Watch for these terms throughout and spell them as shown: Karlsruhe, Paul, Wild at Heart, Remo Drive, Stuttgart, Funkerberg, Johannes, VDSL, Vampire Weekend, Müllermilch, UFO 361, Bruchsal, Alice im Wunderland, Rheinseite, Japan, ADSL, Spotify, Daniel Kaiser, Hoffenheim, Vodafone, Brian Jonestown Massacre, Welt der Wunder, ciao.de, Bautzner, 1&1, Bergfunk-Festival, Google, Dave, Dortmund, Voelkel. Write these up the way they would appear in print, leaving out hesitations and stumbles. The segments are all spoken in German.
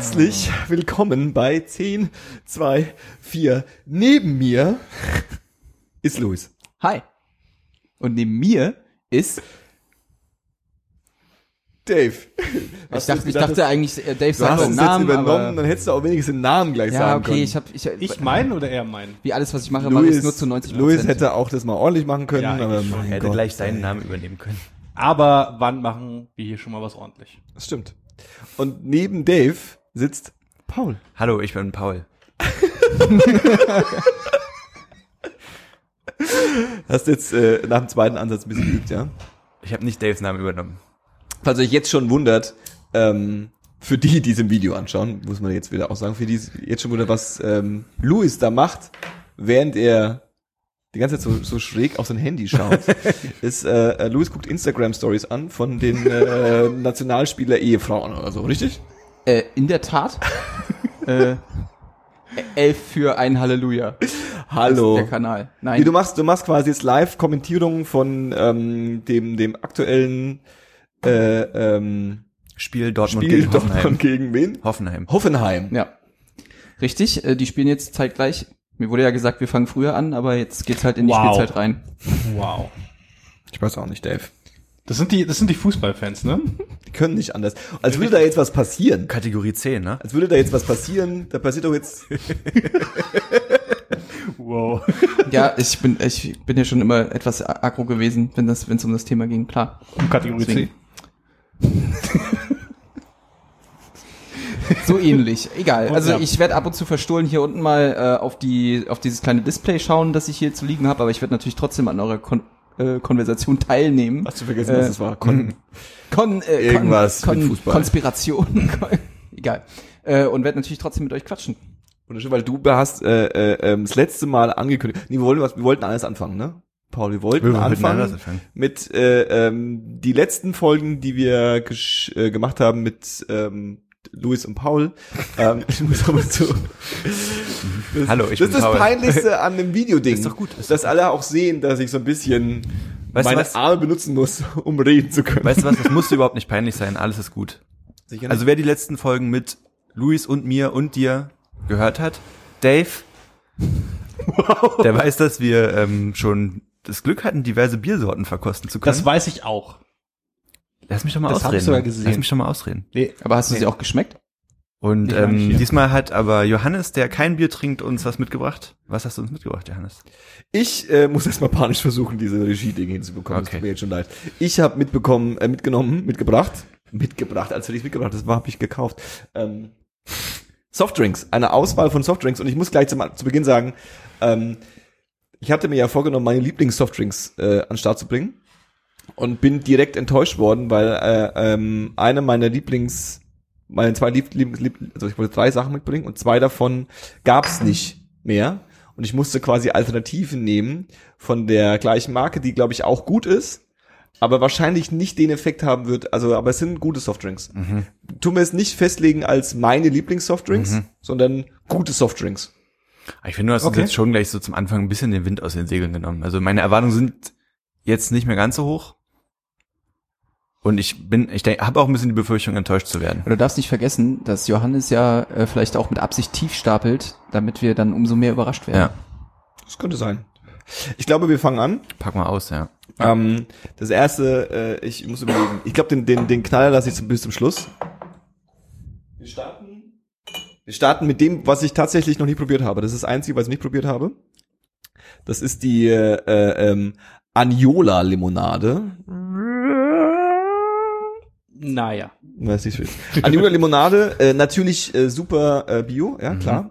Herzlich willkommen bei 10, 2, 4. Neben mir ist Luis. Hi. Und neben mir ist Dave. Ich dachte eigentlich, Dave sagt den Namen. Du hast es jetzt übernommen, dann hättest du auch wenigstens den Namen gleich sagen können. Ich meinen oder er meinen? Wie alles, was ich mache, mache ich nur zu 90%. Luis hätte auch das mal ordentlich machen können. Ja, aber er hätte gleich seinen Namen übernehmen können. Aber wann machen wir hier schon mal was ordentlich? Das stimmt. Und neben Dave sitzt Paul. Hallo, ich bin Paul. Hast jetzt nach dem zweiten Ansatz ein bisschen geübt, ja? Ich habe nicht Daves Namen übernommen. Falls euch jetzt schon wundert, für die, die es im Video anschauen, muss man jetzt wieder auch sagen, für die jetzt schon wundert, was Luis da macht, während er die ganze Zeit so schräg auf sein Handy schaut, ist, Luis guckt Instagram-Stories an von den Nationalspieler-Ehefrauen oder so, richtig? In der Tat. 11 für ein Halleluja. Hallo. Das ist der Kanal. Nein. Wie, du machst quasi jetzt Live-Kommentierungen von dem aktuellen Spiel Dortmund gegen wen? Hoffenheim. Ja. Richtig, die spielen jetzt zeitgleich. Mir wurde ja gesagt, wir fangen früher an, aber jetzt geht's halt in die Spielzeit rein. Wow. Ich weiß auch nicht, Dave. Das sind die Fußballfans, ne? Die können nicht anders. Als würde da jetzt was passieren. Kategorie 10, ne? Als würde da jetzt was passieren, da passiert doch jetzt. Wow. Ja, ich bin ja schon immer etwas aggro gewesen, wenn es um das Thema ging, klar. Um Kategorie 10. So ähnlich, egal. Also ich werde ab und zu verstohlen hier unten mal auf dieses kleine Display schauen, das ich hier zu liegen habe, aber ich werde natürlich trotzdem an eurer Konversation teilnehmen. Hast du vergessen, was das war? Irgendwas mit Fußball. Konspiration. Egal. Und werde natürlich trotzdem mit euch quatschen. Wunderschön, weil du hast das letzte Mal angekündigt. Nee, wir wollten alles anfangen, ne? Paul, wir wollten anfangen mit die letzten Folgen, die wir gemacht haben mit Luis und Paul. Ich muss aber zu. Hallo, ich bin Paul. Das Peinlichste an dem Videoding. Ist doch gut. Dass alle auch sehen, dass ich so ein bisschen meine Arme benutzen muss, um reden zu können. Weißt du was, das musste überhaupt nicht peinlich sein. Alles ist gut. Sicher nicht. Also wer die letzten Folgen mit Luis und mir und dir gehört hat, Dave, der weiß, dass wir schon das Glück hatten, diverse Biersorten verkosten zu können. Das weiß ich auch. Lass mich doch mal ausreden. Nee, aber hast du sie auch geschmeckt? Und diesmal hat aber Johannes, der kein Bier trinkt, uns was mitgebracht. Was hast du uns mitgebracht, Johannes? Ich muss erstmal panisch versuchen, diese Regie-Dinge hinzubekommen. Okay. Das tut mir jetzt schon leid. Ich habe mitgebracht, als hätte ich mitgebracht, das habe ich gekauft. Softdrinks, eine Auswahl von Softdrinks. Und ich muss gleich zu Beginn sagen, ich hatte mir ja vorgenommen, meine Lieblings-Softdrinks an den Start zu bringen. Und bin direkt enttäuscht worden, weil eine meiner ich wollte 3 Sachen mitbringen und 2 davon gab's nicht mehr. Und ich musste quasi Alternativen nehmen von der gleichen Marke, die, glaube ich, auch gut ist, aber wahrscheinlich nicht den Effekt haben wird. Also, aber es sind gute Softdrinks. Mhm. Tu mir es nicht festlegen als meine Lieblingssoftdrinks, sondern gute Softdrinks. Ich finde, du hast uns jetzt schon gleich so zum Anfang ein bisschen den Wind aus den Segeln genommen. Also meine Erwartungen sind jetzt nicht mehr ganz so hoch. Und ich habe auch ein bisschen die Befürchtung, enttäuscht zu werden. Und du darfst nicht vergessen, dass Johannes ja vielleicht auch mit Absicht tief stapelt, damit wir dann umso mehr überrascht werden. Ja. Das könnte sein. Ich glaube, wir fangen an. Pack mal aus, ja. Das erste, ich muss überlegen. Ich glaube, den Knaller lasse ich bis zum Schluss. Wir starten mit dem, was ich tatsächlich noch nie probiert habe. Das ist das Einzige, was ich nicht probiert habe. Das ist die Anjola-Limonade. Naja. Das ist nicht schwierig. Anjola-Limonade, natürlich super bio, ja klar.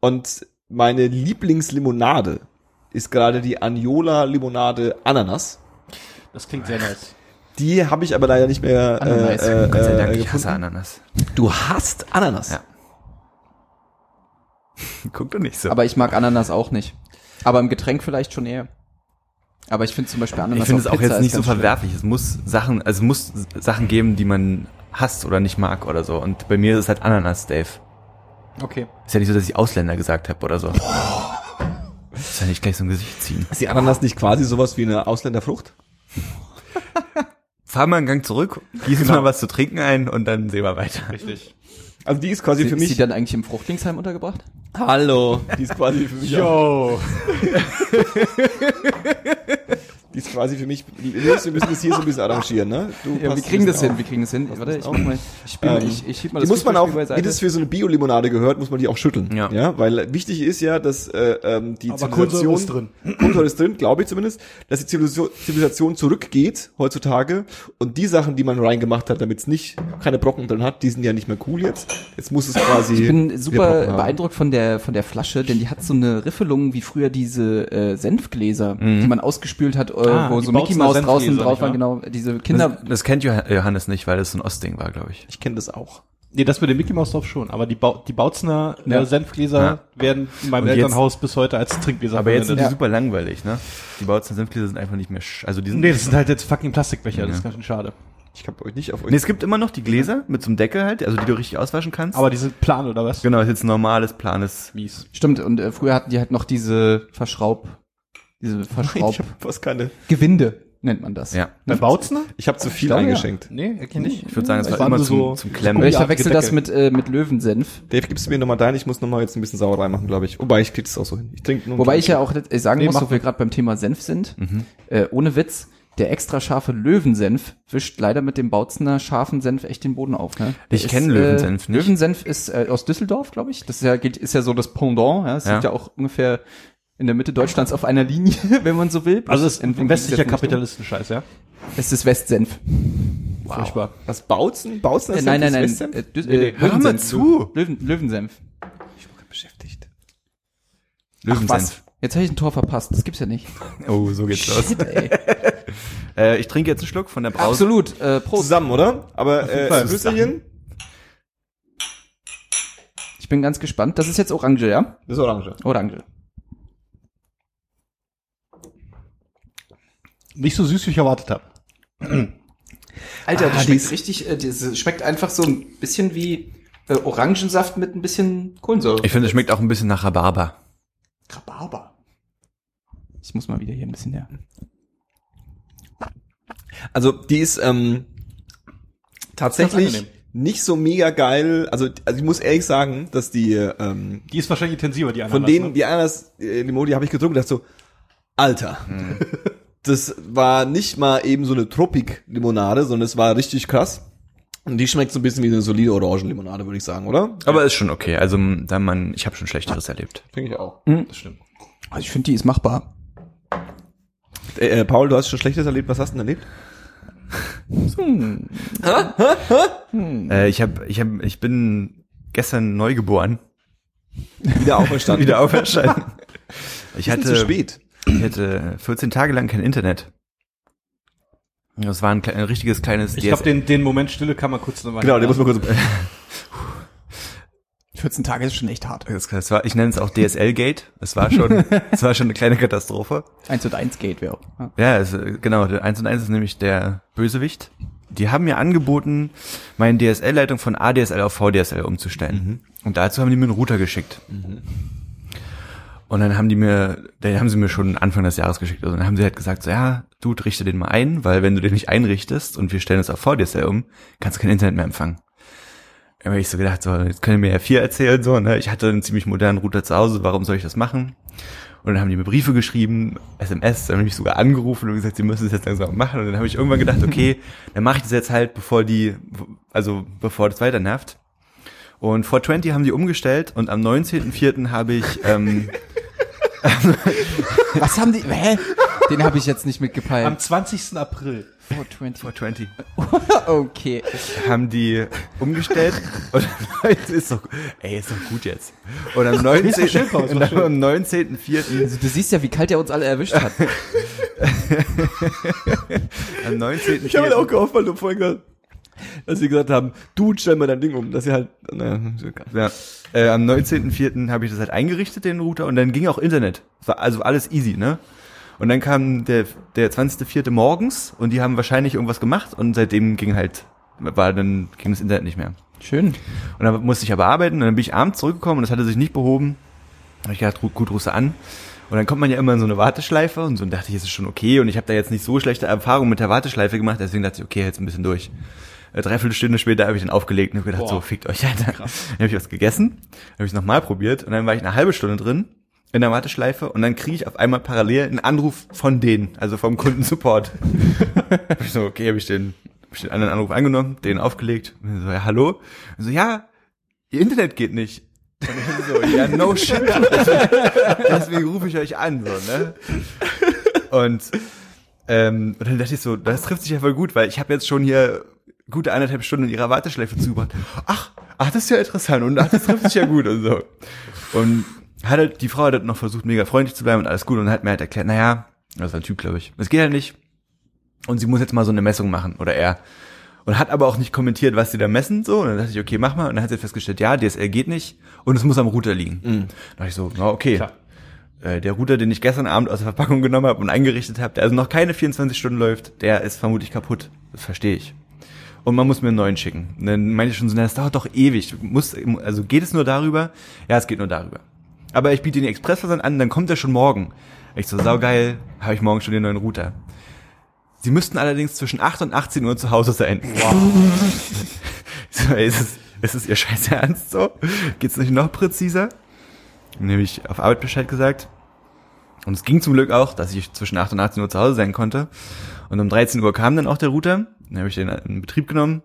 Und meine Lieblingslimonade ist gerade die Anjola-Limonade Ananas. Das klingt sehr nice. Die habe ich aber leider nicht mehr Gott sei Dank, ich hasse Ananas. Du hasst Ananas? Ja. Guck doch nicht so. Aber ich mag Ananas auch nicht. Aber im Getränk vielleicht schon eher. Aber ich finde zum Beispiel Ananas auf Pizza. Ich finde es auch jetzt nicht so verwerflich. Es muss Sachen, geben, die man hasst oder nicht mag oder so. Und bei mir ist es halt Ananas, Dave. Okay. Ist ja nicht so, dass ich Ausländer gesagt habe oder so. Ist ja nicht gleich so ein Gesicht ziehen. Ist die Ananas nicht quasi sowas wie eine Ausländerfrucht? Fahr mal einen Gang zurück, gieß mal was zu trinken ein und dann sehen wir weiter. Richtig. Also die ist quasi für mich... Ist die dann eigentlich im Fruchtlingsheim untergebracht? Hallo. Die ist quasi für mich... Yo. Die ist quasi für mich... Wir müssen das hier so ein bisschen arrangieren, ne? Wir kriegen das hin. Warte, ich schieb mal das... Die muss man auch, wie das für so eine Bio-Limonade gehört, muss man die auch schütteln. Ja. Ja, weil wichtig ist ja, dass die Zivilisation... Kohlensäure ist drin, glaube ich zumindest, dass die Zivilisation zurückgeht heutzutage und die Sachen, die man reingemacht hat, damit es nicht keine Brocken drin hat, die sind ja nicht mehr cool jetzt. Jetzt muss es quasi... Ich bin super beeindruckt von der Flasche, denn die hat so eine Riffelung wie früher diese Senfgläser, die man ausgespült hat, wo so Mickey Maus draußen drauf war, genau, diese Kinder... Das kennt Johannes nicht, weil das so ein Ostding war, glaube ich. Ich kenne das auch. Nee, das mit dem Mickey Maus drauf schon, aber die Bautzner Senfgläser werden in meinem Elternhaus bis heute als Trinkgläser verwendet. Jetzt sind die super langweilig, ne? Die Bautzner Senfgläser sind einfach nicht mehr... das sind halt jetzt fucking Plastikbecher, das ist ganz schön schade. Ich hab euch nicht auf euch... Nee, es gibt immer noch die Gläser mit so einem Deckel halt, also die du richtig auswaschen kannst. Aber die sind plan, oder was? Genau, das ist jetzt ein normales, planes... Mies. Stimmt, und früher hatten die halt noch diese fast keine. Gewinde nennt man das. Ja. Bei Bautzner? Ich habe zu viel eingeschenkt. Ja. Nee, erkenne ich. Ich würde sagen, das war immer zum Klemmen. Ich verwechsel das mit Löwensenf. Dave, gibst du mir nochmal deinen? Ich muss nochmal jetzt ein bisschen Sauerei machen, glaube ich. Wobei, ich krieg das auch so hin. Ich trinke nur. Wobei ich ja auch sagen muss, wo wir gerade beim Thema Senf sind, ohne Witz, der extra scharfe Löwensenf wischt leider mit dem Bautzner scharfen Senf echt den Boden auf. Ne? Ich kenne Löwensenf nicht. Löwensenf ist aus Düsseldorf, glaube ich. Das ist ja so das Pendant. Es liegt ja auch ungefähr in der Mitte Deutschlands auf einer Linie, wenn man so will. Also es ist ein westlicher Kapitalistenscheiß, ja? Es ist Westsenf. Wow. Furchtbar. Was, Bautzen ist nein. Westsenf? Hör mal zu! Löwensenf. Ich war gerade beschäftigt. Löwensenf. Ach, was? Jetzt habe ich ein Tor verpasst. Das gibt's ja nicht. Oh, so geht's los. Ich trinke jetzt einen Schluck von der Brause. Absolut. Prost. Zusammen, oder? Aber Flüssigchen. Ich bin ganz gespannt. Das ist jetzt Orange, ja? Das ist Orange. Nicht so süß, wie ich erwartet habe. Alter, das schmeckt richtig, das schmeckt einfach so ein bisschen wie Orangensaft mit ein bisschen Kohlensäure. Ich finde, es schmeckt auch ein bisschen nach Rhabarber. Rhabarber? Ich muss mal wieder hier ein bisschen her. Also, die ist tatsächlich nicht so mega geil. Also ich muss ehrlich sagen, dass die... die ist wahrscheinlich intensiver, die Ananas. Von denen, die Ananas, die habe ich getrunken und dachte so, Alter... Das war nicht mal eben so eine Tropik-Limonade, sondern es war richtig krass. Und die schmeckt so ein bisschen wie eine solide Orangenlimonade, würde ich sagen, oder? Aber ist schon okay. Also, ich habe schon Schlechteres erlebt. Finde ich auch. Mhm. Das stimmt. Also, ich finde, die ist machbar. Paul, du hast schon Schlechtes erlebt. Was hast du denn erlebt? Ich bin gestern neu geboren. Wieder auferstanden. Ist zu spät. Ich hatte 14 Tage lang kein Internet. Das war ein richtiges kleines... Ich glaube, den Moment Stille kann man kurz nochmal... Genau, den muss man kurz... 14 Tage ist schon echt hart. Ich nenne es auch DSL-Gate. Es war schon eine kleine Katastrophe. 1&1-Gate wäre auch. Ja, genau. 1&1 ist nämlich der Bösewicht. Die haben mir angeboten, meine DSL-Leitung von ADSL auf VDSL umzustellen. Mhm. Und dazu haben die mir einen Router geschickt. Mhm. Und dann haben sie mir schon Anfang des Jahres geschickt. Also dann haben sie halt gesagt, so, ja, du richte den mal ein, weil wenn du den nicht einrichtest und wir stellen das auf VDSL um, kannst du kein Internet mehr empfangen. Da habe ich so gedacht, so, jetzt können die mir ja viel erzählen, so, ne? Ich hatte einen ziemlich modernen Router zu Hause, warum soll ich das machen? Und dann haben die mir Briefe geschrieben, SMS, dann haben die mich sogar angerufen und gesagt, sie müssen es jetzt langsam machen. Und dann habe ich irgendwann gedacht, okay, dann mache ich das jetzt halt, bevor das weiter nervt. Und 420 haben die umgestellt und am 19.04. habe ich... Was haben die... Hä? Den habe ich jetzt nicht mitgepeilt. Am 20. April. 420. Okay. Haben die umgestellt und ist doch gut jetzt. Und am 19.04. Also, du siehst ja, wie kalt er uns alle erwischt hat. Am 19.04. Ich habe mir auch gehofft, weil du vorhin gesagt hast, dass sie gesagt haben, du, stell mal dein Ding um, dass sie halt, am 19.04. habe ich das halt eingerichtet, den Router, und dann ging auch Internet. War also alles easy, ne? Und dann kam der 20.04. morgens und die haben wahrscheinlich irgendwas gemacht und seitdem ging das Internet nicht mehr. Schön. Und dann musste ich aber arbeiten und dann bin ich abends zurückgekommen und das hatte sich nicht behoben. Da habe ich gedacht, gut, rufst du an. Und dann kommt man ja immer in so eine Warteschleife und so, und dachte ich, es ist schon okay und ich habe da jetzt nicht so schlechte Erfahrungen mit der Warteschleife gemacht, deswegen dachte ich, okay, jetzt ein bisschen durch. Dreiviertelstunde später habe ich den aufgelegt und habe gedacht, boah, so, fickt euch, Alter. Krass. Dann habe ich was gegessen, dann habe ich es nochmal probiert und dann war ich eine halbe Stunde drin in der Warteschleife und dann kriege ich auf einmal parallel einen Anruf von denen, also vom Kundensupport. Ich so, okay, habe ich den anderen Anruf angenommen, den aufgelegt. Und so, ja, hallo? Und so, ja, ihr Internet geht nicht. Und ich so, ja, no shit. Deswegen rufe ich euch an, so, ne? Und dann dachte ich so, das trifft sich ja voll gut, weil ich habe jetzt schon hier gute 1,5 Stunden in ihrer Warteschleife zugebracht. Ach, das ist ja interessant und ach, das trifft sich ja gut und so. Und hat halt, die Frau hat halt noch versucht, mega freundlich zu bleiben und alles gut und hat mir halt erklärt, naja, das ist ein Typ, glaube ich. Es geht halt nicht. Und sie muss jetzt mal so eine Messung machen, oder er. Und hat aber auch nicht kommentiert, was sie da messen, so. Und dann dachte ich, okay, mach mal. Und dann hat sie festgestellt, ja, DSL geht nicht und es muss am Router liegen. Mhm. Dann dachte ich so, na okay. Klar. Der Router, den ich gestern Abend aus der Verpackung genommen habe und eingerichtet habe, der also noch keine 24 Stunden läuft, der ist vermutlich kaputt. Das verstehe ich. Und man muss mir einen neuen schicken. Und dann meinte ich schon so, na, das dauert doch ewig. Also geht es nur darüber? Ja, es geht nur darüber. Aber ich biete den Expressversand an, dann kommt er schon morgen. Ich so, saugeil, habe ich morgen schon den neuen Router. Sie müssten allerdings zwischen 8 und 18 Uhr zu Hause sein. Wow. So, ey, ist es ihr scheiß Ernst so? Geht's nicht noch präziser? Dann habe ich auf Arbeit Bescheid gesagt. Und es ging zum Glück auch, dass ich zwischen 8 und 18 Uhr zu Hause sein konnte. Und um 13 Uhr kam dann auch der Router. Dann habe ich den in Betrieb genommen.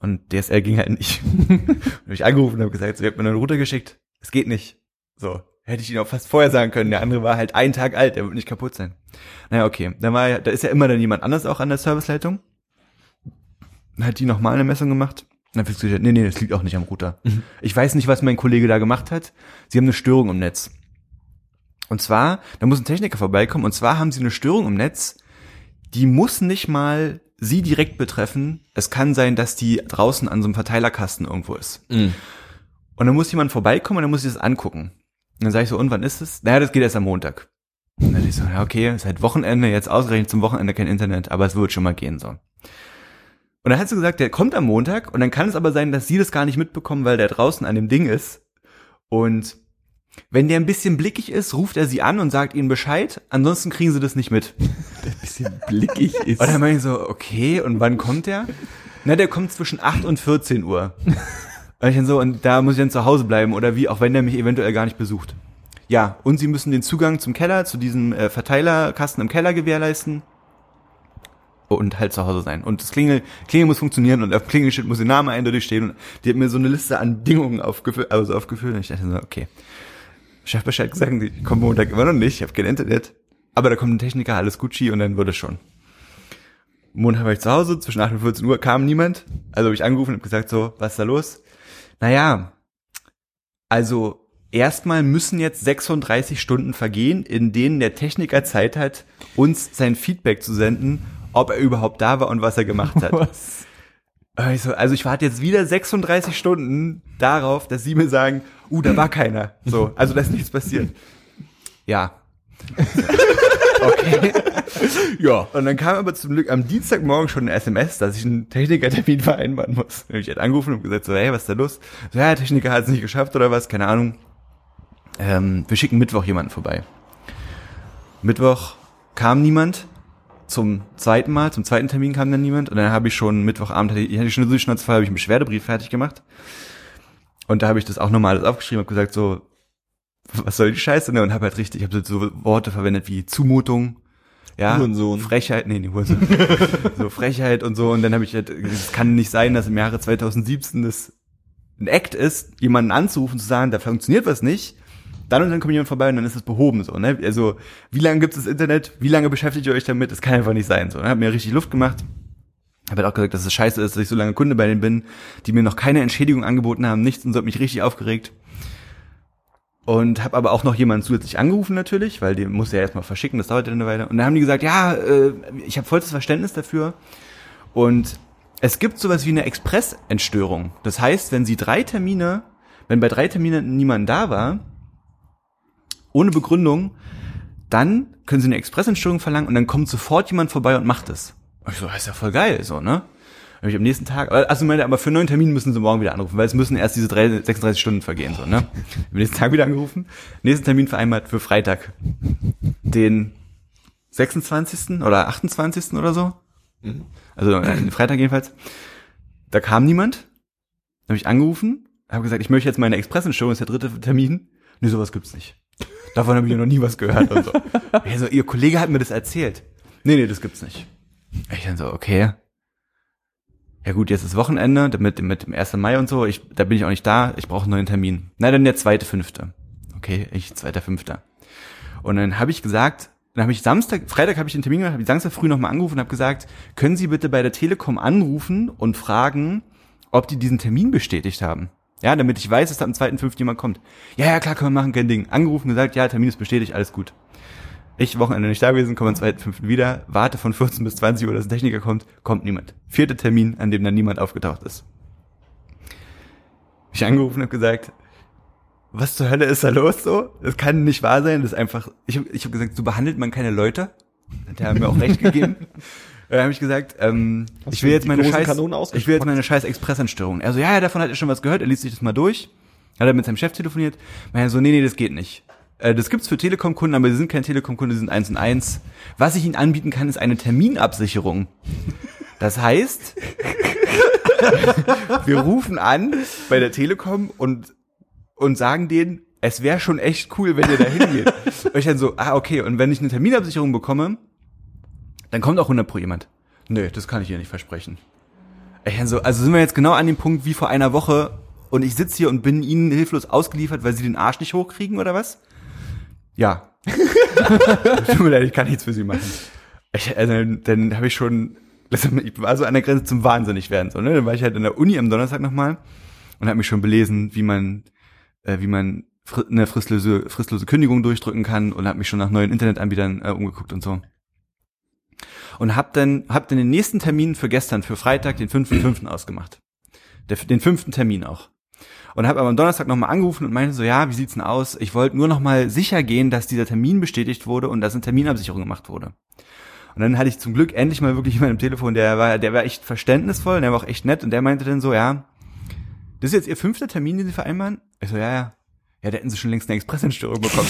Und DSL ging halt nicht. Dann habe ich angerufen und habe gesagt, so, ihr habt mir einen Router geschickt. Es geht nicht. So, hätte ich ihn auch fast vorher sagen können. Der andere war halt einen Tag alt, der wird nicht kaputt sein. Naja, okay. Da ist ja immer dann jemand anders auch an der Serviceleitung. Dann hat die nochmal eine Messung gemacht. Dann habe ich gesagt, nee, das liegt auch nicht am Router. Mhm. Ich weiß nicht, was mein Kollege da gemacht hat. Sie haben eine Störung im Netz. Und zwar, da muss ein Techniker vorbeikommen, und zwar haben sie eine Störung im Netz, die muss nicht mal sie direkt betreffen. Es kann sein, dass die draußen an so einem Verteilerkasten irgendwo ist. Mhm. Und dann muss jemand vorbeikommen und dann muss ich das angucken. Und dann sage ich so, und wann ist es? Naja, das geht erst am Montag. Und dann ich so, ja, okay, ist halt Wochenende, jetzt ausgerechnet zum Wochenende kein Internet, aber es wird schon mal gehen, so. Und dann hat sie gesagt, der kommt am Montag und dann kann es aber sein, dass sie das gar nicht mitbekommen, weil der draußen an dem Ding ist. Und wenn der ein bisschen blickig ist, ruft er sie an und sagt ihnen Bescheid, ansonsten kriegen sie das nicht mit. Der ein bisschen blickig ist. Und dann meine ich so, okay, und wann kommt der? Na, der kommt zwischen 8 und 14 Uhr. Und ich dann so, und da muss ich dann zu Hause bleiben oder wie, auch wenn der mich eventuell gar nicht besucht. Ja, und sie müssen den Zugang zum Keller, zu diesem Verteilerkasten im Keller gewährleisten. Und halt zu Hause sein. Und das Klingel muss funktionieren und auf Klingelschild muss ihr Name eindeutig stehen. Und die hat mir so eine Liste an Bedingungen aufgeführt. Und ich dachte so, okay. Chef Bescheid gesagt, ich komme Montag immer noch nicht, ich habe kein Internet. Aber da kommt ein Techniker, alles Gucci und dann würde es schon. Montag war ich zu Hause, zwischen 8 und 14 Uhr kam niemand. Also habe ich angerufen und habe gesagt so, was ist da los? Naja, also erstmal müssen jetzt 36 Stunden vergehen, in denen der Techniker Zeit hat, uns sein Feedback zu senden, ob er überhaupt da war und was er gemacht hat. Was? Also ich warte jetzt wieder 36 Stunden darauf, dass sie mir sagen, da war keiner. So, also da ist nichts passiert. Ja. Okay. Ja. Und dann kam aber zum Glück am Dienstagmorgen schon eine SMS, dass ich einen Technikertermin vereinbaren muss. Dann habe ich halt angerufen und gesagt so, hey, was ist da los? So, ja, der Techniker hat es nicht geschafft oder was, keine Ahnung. Wir schicken Mittwoch jemanden vorbei. Mittwoch kam niemand. Zum zweiten Termin kam dann niemand und dann habe ich schon Mittwochabend, hatte ich schon so die Schnauze voll, habe ich einen Beschwerdebrief fertig gemacht und da habe ich das auch nochmal alles aufgeschrieben, habe gesagt so, was soll die Scheiße, ne, und habe halt richtig, ich habe so Worte verwendet wie Zumutung, ja, Hurensohn. Frechheit, Hurensohn, so Frechheit und so, und dann habe ich halt, es kann nicht sein, dass im Jahre 2017 das ein Act ist, jemanden anzurufen, zu sagen, da funktioniert was nicht, dann und dann kommt jemand vorbei und dann ist es behoben, so, ne? Also, wie lange gibt's das Internet? Wie lange beschäftigt ihr euch damit? Das kann einfach nicht sein, so, ne? Hab mir richtig Luft gemacht. Hab halt auch gesagt, dass es scheiße ist, dass ich so lange Kunde bei denen bin, die mir noch keine Entschädigung angeboten haben, nichts, und so, hat mich richtig aufgeregt. Und hab aber auch noch jemanden zusätzlich angerufen natürlich, weil den muss ja erstmal verschicken, das dauert ja eine Weile. Und dann haben die gesagt, ja, ich habe vollstes Verständnis dafür. Und es gibt sowas wie eine Express-Entstörung. Das heißt, wenn bei 3 Terminen niemand da war, ohne Begründung, dann können sie eine Expressentstörung verlangen und dann kommt sofort jemand vorbei und macht es. Und ich so, das ist ja voll geil, so, ne? Hab ich am nächsten Tag, aber für 9 Termine müssen sie morgen wieder anrufen, weil es müssen erst diese 36 Stunden vergehen, so, ne? Am nächsten Tag wieder angerufen, nächsten Termin vereinbart für Freitag, den 26. oder 28. oder so. Also, Freitag jedenfalls. Da kam niemand. Da habe ich angerufen, habe gesagt, ich möchte jetzt meine Express-Show, ist der dritte Termin. Nee, sowas gibt's nicht. Davon habe ich ja noch nie was gehört. Und so. Also, ihr Kollege hat mir das erzählt. Nee, das gibt's nicht. Ich dann so, okay. Ja gut, jetzt ist Wochenende, mit dem 1. Mai und so. Da bin ich auch nicht da, ich brauche einen neuen Termin. Na, dann der 2.5. Okay, 2.5. Und dann habe ich gesagt, Freitag habe ich den Termin gemacht, habe ich Samstag früh nochmal angerufen und habe gesagt, können Sie bitte bei der Telekom anrufen und fragen, ob die diesen Termin bestätigt haben. Ja, damit ich weiß, dass da am 2.5. jemand kommt. Ja, klar, können wir machen, kein Ding. Angerufen, gesagt, ja, Termin ist bestätigt, alles gut. Ich, Wochenende nicht da gewesen, komme am 2.5. wieder, warte von 14 bis 20 Uhr, dass ein Techniker kommt niemand. 4. Termin, an dem dann niemand aufgetaucht ist. Ich angerufen und habe gesagt, was zur Hölle ist da los so? Das kann nicht wahr sein, das ist einfach, ich habe gesagt, so behandelt man keine Leute. Der hat mir auch recht gegeben. Da habe ich gesagt, ich will jetzt meine scheiß Express-Anstörung. Er so, ja, davon hat er schon was gehört, er liest sich das mal durch. Hat er mit seinem Chef telefoniert. Er so, nee, das geht nicht. Das gibt's für Telekom-Kunden, aber sie sind kein Telekom-Kunde, sie sind 1&1. Was ich ihnen anbieten kann, ist eine Terminabsicherung. Das heißt, wir rufen an bei der Telekom und sagen denen, es wäre schon echt cool, wenn ihr da hingeht. Und ich dann so, okay, und wenn ich eine Terminabsicherung bekomme, dann kommt auch 100 pro jemand. Nee, das kann ich ihr nicht versprechen. Also sind wir jetzt genau an dem Punkt wie vor einer Woche und ich sitze hier und bin ihnen hilflos ausgeliefert, weil sie den Arsch nicht hochkriegen oder was? Ja. Tut mir leid, ich kann nichts für sie machen. Dann habe ich schon, ich war so an der Grenze zum Wahnsinnig werden. So, ne? Dann war ich halt in der Uni am Donnerstag nochmal und habe mich schon belesen, wie man eine fristlose Kündigung durchdrücken kann und habe mich schon nach neuen Internetanbietern umgeguckt und so. Und hab dann den nächsten Termin für gestern, für Freitag, den 5.5. ausgemacht. Den 5. Termin auch. Und hab aber am Donnerstag nochmal angerufen und meinte so, ja, wie sieht's denn aus? Ich wollte nur nochmal sicher gehen, dass dieser Termin bestätigt wurde und dass eine Terminabsicherung gemacht wurde. Und dann hatte ich zum Glück endlich mal wirklich jemanden am Telefon, der war echt verständnisvoll, der war auch echt nett und der meinte dann so, ja, das ist jetzt Ihr 5. Termin, den Sie vereinbaren? Ich so, ja. Ja, da hätten Sie schon längst eine Expressentstörung bekommen.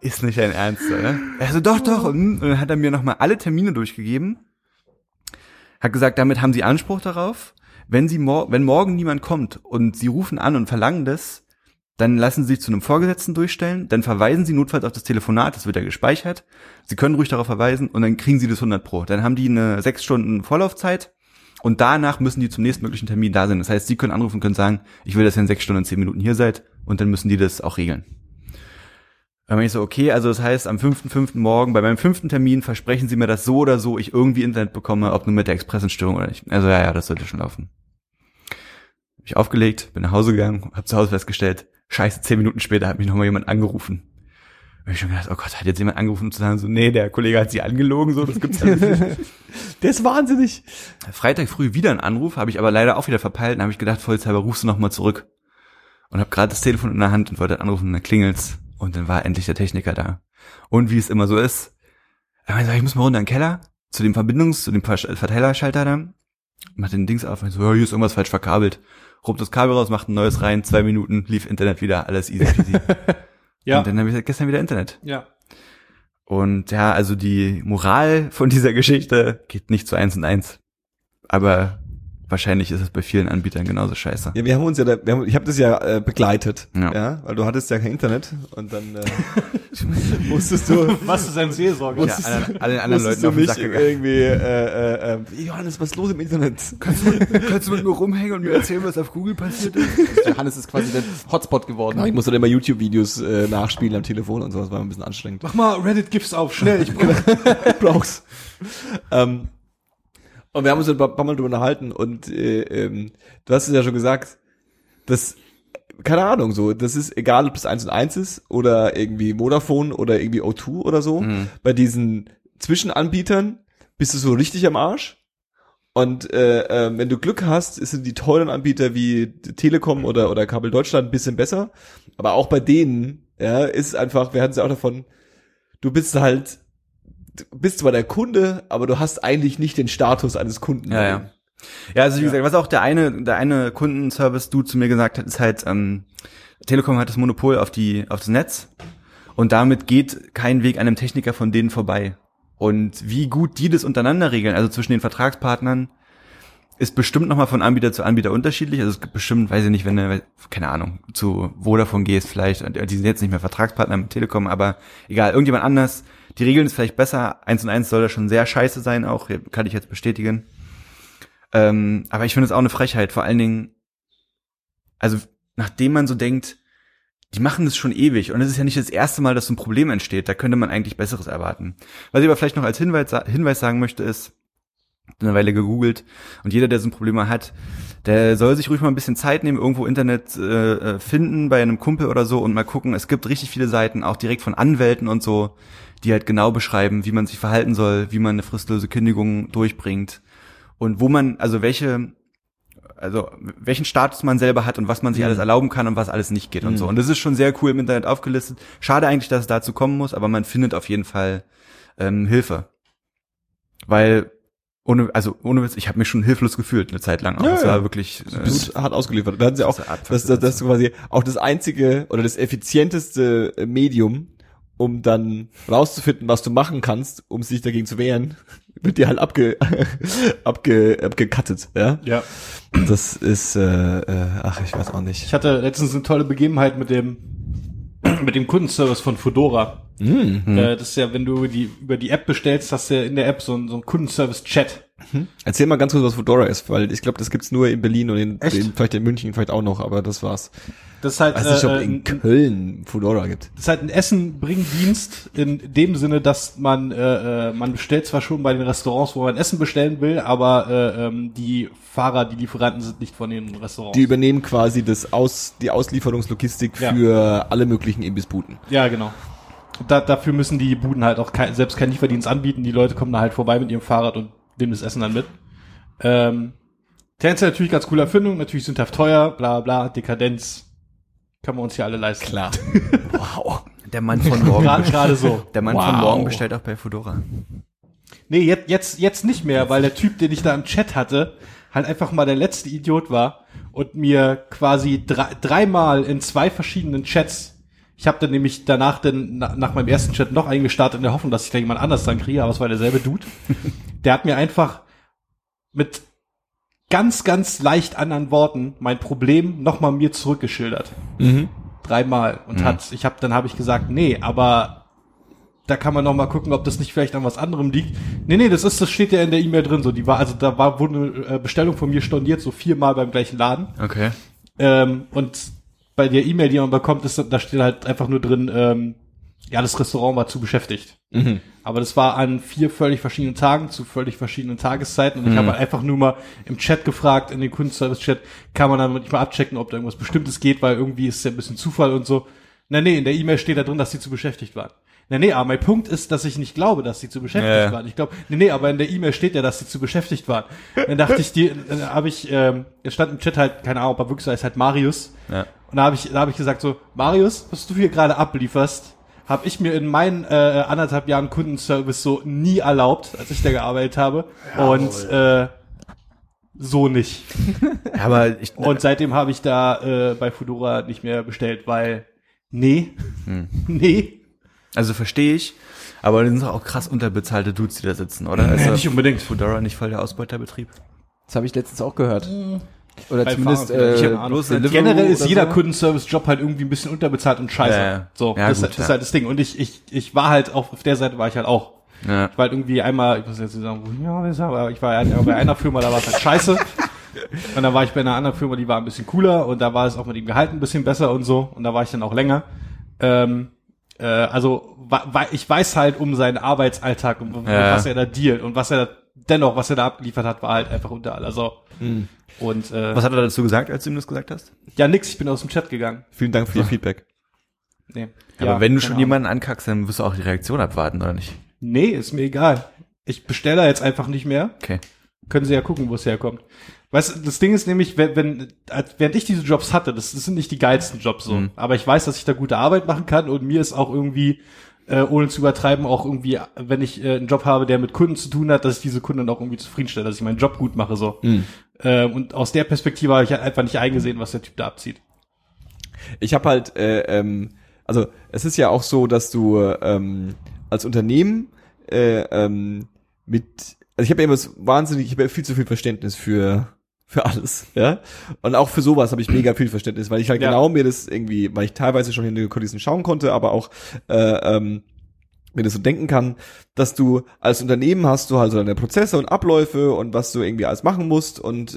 Ist nicht dein Ernst, oder? Also doch. Und dann hat er mir nochmal alle Termine durchgegeben. Hat gesagt, damit haben Sie Anspruch darauf. Wenn morgen niemand kommt und Sie rufen an und verlangen das, dann lassen Sie sich zu einem Vorgesetzten durchstellen, dann verweisen Sie notfalls auf das Telefonat, das wird ja gespeichert. Sie können ruhig darauf verweisen und dann kriegen Sie das 100 pro. Dann haben die eine 6 Stunden Vorlaufzeit und danach müssen die zum nächstmöglichen Termin da sein. Das heißt, Sie können anrufen und können sagen, ich will, dass ihr in 6 Stunden und 10 Minuten hier seid und dann müssen die das auch regeln. Dann bin ich so, okay, also das heißt, am 5.5. morgen, bei meinem 5. Termin versprechen Sie mir, dass so oder so ich irgendwie Internet bekomme, ob nur mit der Expressentstörung oder nicht. Also ja, das sollte schon laufen. Hab ich aufgelegt, bin nach Hause gegangen, hab zu Hause festgestellt, scheiße, 10 Minuten später hat mich nochmal jemand angerufen. Hab ich schon gedacht, oh Gott, hat jetzt jemand angerufen, um zu sagen, so, nee, der Kollege hat Sie angelogen, so, das gibt's alles nicht. Der ist wahnsinnig. Freitag früh wieder ein Anruf, habe ich aber leider auch wieder verpeilt und habe ich gedacht, vollshalber rufst du nochmal zurück. Und habe gerade das Telefon in der Hand und wollte anrufen und dann klingelt's. Und dann war endlich der Techniker da. Und wie es immer so ist, ich muss mal runter in den Keller, zu dem Verteilerschalter da, mach den Dings auf, und so, hier ist irgendwas falsch verkabelt. Ruppt das Kabel raus, macht ein neues rein, 2 Minuten, lief Internet wieder, alles easy peasy. Ja. Und dann habe ich seit gestern wieder Internet. Ja. Und ja, also die Moral von dieser Geschichte geht nicht zu 1&1. Aber wahrscheinlich ist es bei vielen Anbietern genauso scheiße. Ja, ich habe das ja begleitet, ja, weil du hattest ja kein Internet und dann musstest du was zu seinem Seelsorger. Ja, alle anderen Leuten auf den Sack gegangen. Irgendwie Johannes, was ist los im Internet? Kannst du mit mir rumhängen und mir erzählen, was auf Google passiert ist? Also Johannes ist quasi der Hotspot geworden. Ich musste dann immer YouTube-Videos nachspielen am Telefon und so, das war ein bisschen anstrengend. Mach mal Reddit-Gifs auf, schnell, ich brauch's. Und wir haben uns ein paar Mal drüber unterhalten und du hast es ja schon gesagt, dass, keine Ahnung, so, das ist egal, ob das 1&1 ist oder irgendwie Vodafone oder irgendwie O2 oder so, bei diesen Zwischenanbietern bist du so richtig am Arsch und wenn du Glück hast, sind die teuren Anbieter wie Telekom oder Kabel Deutschland ein bisschen besser, aber auch bei denen, ja, ist es einfach, wir hatten es ja auch davon, du bist zwar der Kunde, aber du hast eigentlich nicht den Status eines Kunden. Ja, also wie gesagt, was auch der eine Kundenservice-Dude zu mir gesagt hat, ist halt, Telekom hat das Monopol auf das Netz und damit geht kein Weg an einem Techniker von denen vorbei. Und wie gut die das untereinander regeln, also zwischen den Vertragspartnern, ist bestimmt nochmal von Anbieter zu Anbieter unterschiedlich. Also es gibt bestimmt, weiß ich nicht, wenn du, keine Ahnung, zu Vodafone gehst vielleicht, die sind jetzt nicht mehr Vertragspartner mit Telekom, aber egal, irgendjemand anders, die regeln ist vielleicht besser. 1&1 soll da schon sehr scheiße sein auch, kann ich jetzt bestätigen. Aber ich finde es auch eine Frechheit, vor allen Dingen, also nachdem man so denkt, die machen das schon ewig und es ist ja nicht das erste Mal, dass so ein Problem entsteht, da könnte man eigentlich Besseres erwarten. Was ich aber vielleicht noch als Hinweis sagen möchte ist, eine Weile gegoogelt und jeder, der so ein Problem hat, der soll sich ruhig mal ein bisschen Zeit nehmen, irgendwo Internet finden bei einem Kumpel oder so und mal gucken. Es gibt richtig viele Seiten, auch direkt von Anwälten und so, die halt genau beschreiben, wie man sich verhalten soll, wie man eine fristlose Kündigung durchbringt und wo man, welchen Status man selber hat und was man sich alles erlauben kann und was alles nicht geht und so. Und das ist schon sehr cool im Internet aufgelistet. Schade eigentlich, dass es dazu kommen muss, aber man findet auf jeden Fall Hilfe. Weil ohne Witz, ich habe mich schon hilflos gefühlt eine Zeit lang. Auch. Ja, das war wirklich hart ausgeliefert. Da hatten sie auch, das quasi auch das einzige oder das effizienteste Medium, um dann rauszufinden, was du machen kannst, um sich dagegen zu wehren, wird dir halt abgekattet. Ja. Das ist, ich weiß auch nicht. Ich hatte letztens eine tolle Begebenheit mit dem Kundenservice von Foodora. Mhm. Das ist ja, wenn du über die App bestellst, hast du ja in der App so einen Kundenservice-Chat. Mhm. Erzähl mal ganz kurz, was Foodora ist, weil ich glaube, das gibt's nur in Berlin und vielleicht in München vielleicht auch noch, aber das war's. Das ist halt, ich weiß nicht, ob in Köln Foodora gibt. Das ist halt ein Essen-Bringdienst in dem Sinne, dass man bestellt zwar schon bei den Restaurants, wo man Essen bestellen will, aber die Fahrer, die Lieferanten sind nicht von den Restaurants. Die übernehmen quasi die Auslieferungslogistik für alle möglichen Imbissbuden. Ja, genau. Dafür müssen die Buden halt auch selbst keinen Lieferdienst anbieten. Die Leute kommen da halt vorbei mit ihrem Fahrrad und nehmen das Essen dann mit. Tänze natürlich ganz coole Erfindung, natürlich sind das teuer, bla bla, Dekadenz. Können wir uns hier alle leisten. Klar. Wow. Der Mann von morgen. Gerade so. Der Mann von morgen bestellt auch bei Foodora. Nee, jetzt nicht mehr, weil der Typ, den ich da im Chat hatte, halt einfach mal der letzte Idiot war und mir quasi dreimal in zwei verschiedenen Chats. Ich habe dann nämlich danach nach meinem ersten Chat noch einen gestartet in der Hoffnung, dass ich da jemand anders dran kriege, aber es war derselbe Dude. Der hat mir einfach mit ganz, ganz leicht anderen Worten mein Problem nochmal mir zurückgeschildert. Mhm. Dreimal. Und habe ich gesagt, nee, aber da kann man nochmal gucken, ob das nicht vielleicht an was anderem liegt. Nee, das steht ja in der E-Mail drin. So, wurde eine Bestellung von mir storniert, so viermal beim gleichen Laden. Okay. Und bei der E-Mail, die man bekommt, da steht halt einfach nur drin, das Restaurant war zu beschäftigt. Mhm. Aber das war an 4 völlig verschiedenen Tagen, zu völlig verschiedenen Tageszeiten. Und ich habe halt einfach nur mal im Chat gefragt, in den Kundenservice-Chat, kann man dann nicht mal abchecken, ob da irgendwas Bestimmtes geht, weil irgendwie ist es ja ein bisschen Zufall und so. In der E-Mail steht da drin, dass sie zu beschäftigt waren. Aber mein Punkt ist, dass ich nicht glaube, dass sie zu beschäftigt waren. Ich glaube, aber in der E-Mail steht ja, dass sie zu beschäftigt waren. Dann dachte ich, es stand im Chat halt, keine Ahnung, ob er wirklich heißt, halt Marius. Ja. Und da habe ich gesagt so, Marius, was du hier gerade ablieferst, habe ich mir in meinen 1,5 Jahren Kundenservice so nie erlaubt, als ich da gearbeitet habe. Ja, und so nicht. Aber und seitdem habe ich da bei Foodora nicht mehr bestellt, weil nee. Also verstehe ich, aber das sind doch auch krass unterbezahlte Dudes, die da sitzen, oder? Ja, also nicht unbedingt. Foodora nicht voll der Ausbeuterbetrieb. Das habe ich letztens auch gehört. Oder bei zumindest generell ist jeder Kundenservice-Job halt irgendwie ein bisschen unterbezahlt und scheiße. So, ja, das ist halt das Ding. Und ich war halt auch, auf der Seite war ich halt auch. Ja. Ich war halt irgendwie einmal, ich muss jetzt nicht sagen, aber ich war halt bei einer Firma, da war es halt scheiße. Und dann war ich bei einer anderen Firma, die war ein bisschen cooler und da war es auch mit dem Gehalt ein bisschen besser und so. Und da war ich dann auch länger. Ich weiß halt um seinen Arbeitsalltag und was er da dealt und was er da abgeliefert hat, war halt einfach unter aller Sau. Und, was hat er dazu gesagt, als du ihm das gesagt hast? Ja, nix, ich bin aus dem Chat gegangen. Vielen Dank für Ihr Feedback. Nee. Ja, aber wenn du schon jemanden ankackst, dann wirst du auch die Reaktion abwarten, oder nicht? Nee, ist mir egal. Ich bestelle jetzt einfach nicht mehr. Okay. Können sie ja gucken, wo es herkommt. Weißt du, das Ding ist nämlich, während ich diese Jobs hatte, das sind nicht die geilsten Jobs so, aber ich weiß, dass ich da gute Arbeit machen kann und mir ist auch irgendwie, ohne zu übertreiben, auch irgendwie, wenn ich einen Job habe, der mit Kunden zu tun hat, dass ich diese Kunden dann auch irgendwie zufriedenstelle, dass ich meinen Job gut mache so. Und aus der Perspektive habe ich halt einfach nicht eingesehen, was der Typ da abzieht. Ich habe halt, es ist ja auch so, dass du als Unternehmen also ich habe ja immer so wahnsinnig, ich habe ja viel zu viel Verständnis für alles, ja. Und auch für sowas habe ich mega viel Verständnis, weil ich halt genau mir das irgendwie, weil ich teilweise schon in den Kulissen schauen konnte, aber auch mir das so denken kann, dass du als Unternehmen hast du halt so deine Prozesse und Abläufe und was du irgendwie alles machen musst und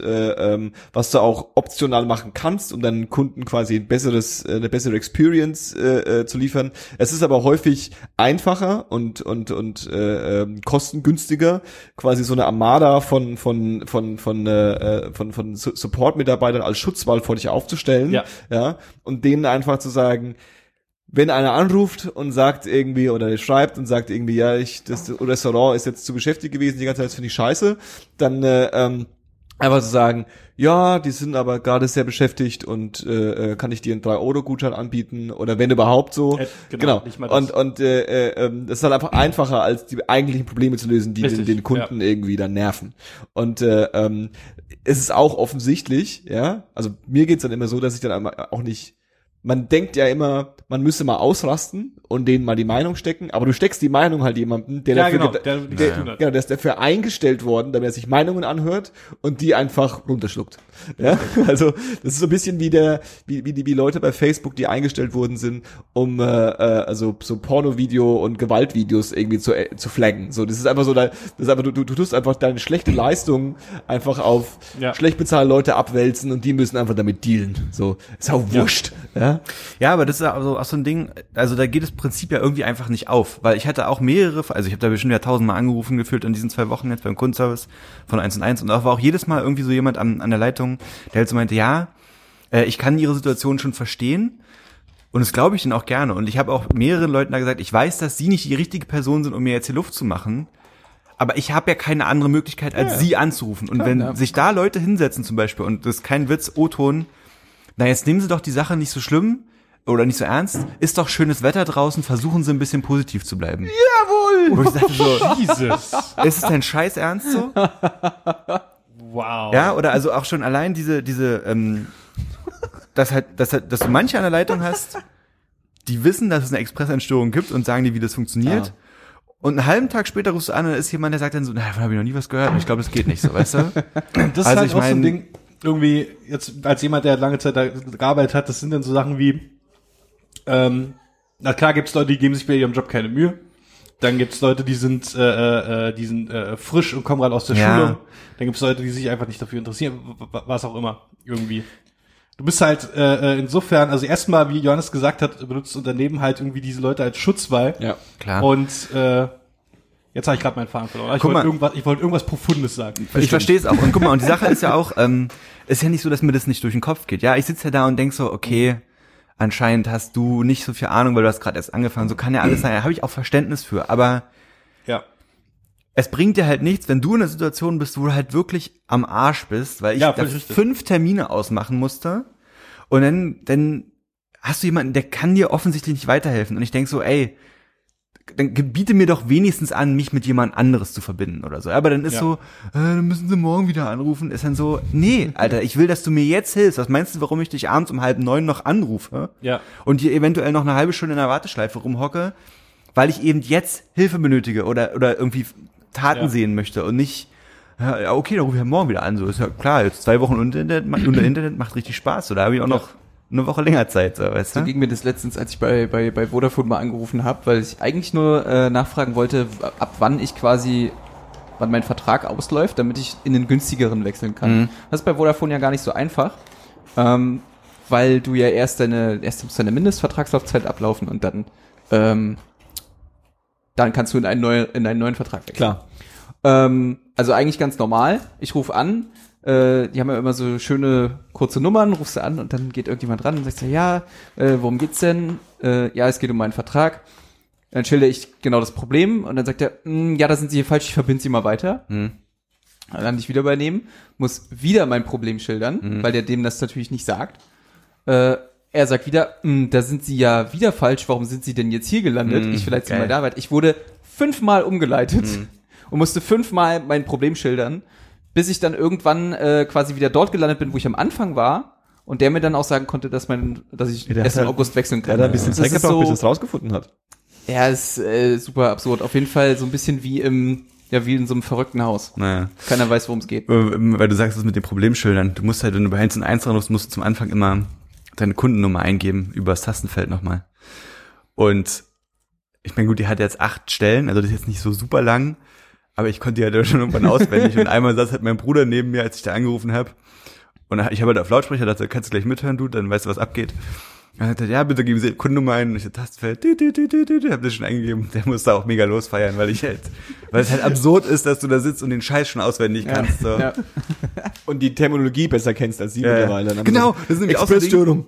was du auch optional machen kannst, um deinen Kunden quasi eine bessere Experience zu liefern. Es ist aber häufig einfacher und kostengünstiger, quasi so eine Armada von Support-Mitarbeitern als Schutzwall vor dich aufzustellen, ja, und denen einfach zu sagen, wenn einer anruft und sagt irgendwie oder schreibt und sagt irgendwie, ja, das Restaurant ist jetzt zu beschäftigt gewesen, die ganze Zeit, das finde ich scheiße, dann einfach zu sagen, ja, die sind aber gerade sehr beschäftigt und kann ich dir einen 3-Euro-Gutschein anbieten oder wenn überhaupt so. Genau. Nicht mal das. Und das ist halt einfach einfacher, als die eigentlichen Probleme zu lösen, die den Kunden irgendwie dann nerven. Und es ist auch offensichtlich, ja, also mir geht's dann immer so, dass ich dann auch nicht, man denkt ja immer, man müsste mal ausrasten und denen mal die Meinung stecken, aber du steckst die Meinung halt jemandem, der ist dafür eingestellt worden, damit er sich Meinungen anhört und die einfach runterschluckt. Ja? Also das ist so ein bisschen wie die Leute bei Facebook, die eingestellt worden sind, um also so Porno-Video und Gewaltvideos irgendwie zu flaggen. So, das ist einfach so, das ist einfach, du tust einfach deine schlechte Leistung einfach auf schlecht bezahlte Leute abwälzen und die müssen einfach damit dealen. So, ist auch wurscht. Ja? Ja, aber das ist also auch so ein Ding, also da geht das Prinzip ja irgendwie einfach nicht auf, weil ich hatte auch mehrere, also ich habe da bestimmt ja 1000-mal angerufen gefühlt in diesen 2 Wochen jetzt beim Kundenservice von 1&1 und da war auch jedes Mal irgendwie so jemand an der Leitung, der halt so meinte, ja, ich kann ihre Situation schon verstehen und das glaube ich denen auch gerne und ich habe auch mehreren Leuten da gesagt, ich weiß, dass sie nicht die richtige Person sind, um mir jetzt hier Luft zu machen, aber ich habe ja keine andere Möglichkeit, als sie anzurufen und wenn sich da Leute hinsetzen zum Beispiel und das ist kein Witz, O-Ton, na, jetzt nehmen Sie doch die Sache nicht so schlimm oder nicht so ernst. Ist doch schönes Wetter draußen, versuchen Sie ein bisschen positiv zu bleiben. Jawohl! Wo ich dachte so, Jesus. Ist es dein Scheiß ernst so? Wow. Ja, oder also auch schon allein diese, dass du manche an der Leitung hast, die wissen, dass es eine Expresseinstörung gibt und sagen dir, wie das funktioniert. Ja. Und einen halben Tag später rufst du an und ist jemand, der sagt dann so, na, davon habe ich noch nie was gehört und ich glaube, das geht nicht so, weißt du? Das also ist halt auch so ein Ding. Irgendwie, jetzt als jemand, der lange Zeit da gearbeitet hat, das sind dann so Sachen wie, na klar gibt's Leute, die geben sich bei ihrem Job keine Mühe. Dann gibt's Leute, die sind frisch und kommen gerade aus der Schule. Dann gibt's Leute, die sich einfach nicht dafür interessieren, was auch immer, irgendwie. Du bist halt insofern, also erstmal, wie Johannes gesagt hat, benutzt Unternehmen halt irgendwie diese Leute als Schutzwall. Ja, klar. Und jetzt habe ich gerade meinen Faden verloren. Ich wollte irgendwas Profundes sagen. Ich verstehe es auch. Und guck mal, und die Sache ist ja auch, ist ja nicht so, dass mir das nicht durch den Kopf geht. Ja, ich sitze ja da und denk so, okay, anscheinend hast du nicht so viel Ahnung, weil du hast gerade erst angefangen. So kann ja alles sein. Da habe ich auch Verständnis für. Aber es bringt dir halt nichts, wenn du in einer Situation bist, wo du halt wirklich am Arsch bist, weil ich da 5 Termine ausmachen musste. Und dann hast du jemanden, der kann dir offensichtlich nicht weiterhelfen. Und ich denk so, ey, dann gebiete mir doch wenigstens an, mich mit jemand anderes zu verbinden oder so. Aber dann ist so, dann müssen sie morgen wieder anrufen. Ist dann so, nee, Alter, ich will, dass du mir jetzt hilfst. Was meinst du, warum ich dich abends um 8:30 noch anrufe? Ja. Und hier eventuell noch eine halbe Stunde in der Warteschleife rumhocke, weil ich eben jetzt Hilfe benötige oder irgendwie Taten sehen möchte und nicht, ja, okay, dann rufe ich ja morgen wieder an. So, ist ja klar, jetzt 2 Wochen unter Internet macht richtig Spaß. So, da habe ich auch noch 1 Woche länger Zeit, so, weißt du? So ging mir das letztens, als ich bei Vodafone mal angerufen habe, weil ich eigentlich nur nachfragen wollte, ab wann mein Vertrag ausläuft, damit ich in den günstigeren wechseln kann. Mhm. Das ist bei Vodafone ja gar nicht so einfach, weil du ja erst deine Mindestvertragslaufzeit ablaufen und dann kannst du in einen neuen Vertrag wechseln. Klar. Also eigentlich ganz normal. Ich rufe an. Die haben ja immer so schöne kurze Nummern, rufst du an und dann geht irgendjemand ran und sagt so, ja, worum geht's denn? Ja, es geht um meinen Vertrag. Dann schilder ich genau das Problem und dann sagt er, ja, da sind Sie hier falsch, ich verbinde Sie mal weiter. Mhm. Dann lande ich wieder bei dem, muss wieder mein Problem schildern, weil der dem das natürlich nicht sagt. Er sagt wieder, da sind Sie ja wieder falsch, warum sind Sie denn jetzt hier gelandet? Ich vielleicht mal da weit. Ich wurde 5-mal umgeleitet und musste 5-mal mein Problem schildern, bis ich dann irgendwann quasi wieder dort gelandet bin, wo ich am Anfang war und der mir dann auch sagen konnte, dass ich erst im August wechseln kann. Ja, da ein bisschen Zeit gebraucht, bis es rausgefunden hat. Ja, ist super absurd. Auf jeden Fall so ein bisschen wie im, ja, wie in so einem verrückten Haus. Naja. Keiner weiß, worum es geht. Weil du sagst, das mit den Problemschildern. Du musst halt, wenn du bei 1&1 anrufst, musst du zum Anfang immer deine Kundennummer eingeben, über das Tastenfeld nochmal. Und ich meine, gut, die hat jetzt 8 Stellen, also das ist jetzt nicht so super lang, aber ich konnte die halt schon irgendwann auswendig. Und einmal saß halt mein Bruder neben mir, als ich da angerufen habe. Und ich habe halt auf Lautsprecher gedacht, kannst du gleich mithören, du, dann weißt du, was abgeht. Und er hat gesagt, ja, bitte geben Sie die Kundennummer ein. Und ich habe das Tastenfeld, hab das schon eingegeben. Der muss da auch mega losfeiern, weil es halt absurd ist, dass du da sitzt und den Scheiß schon auswendig kannst. So. Ja. Und die Terminologie besser kennst als sie mittlerweile. Dann genau, das ist nämlich auch so ein Ding.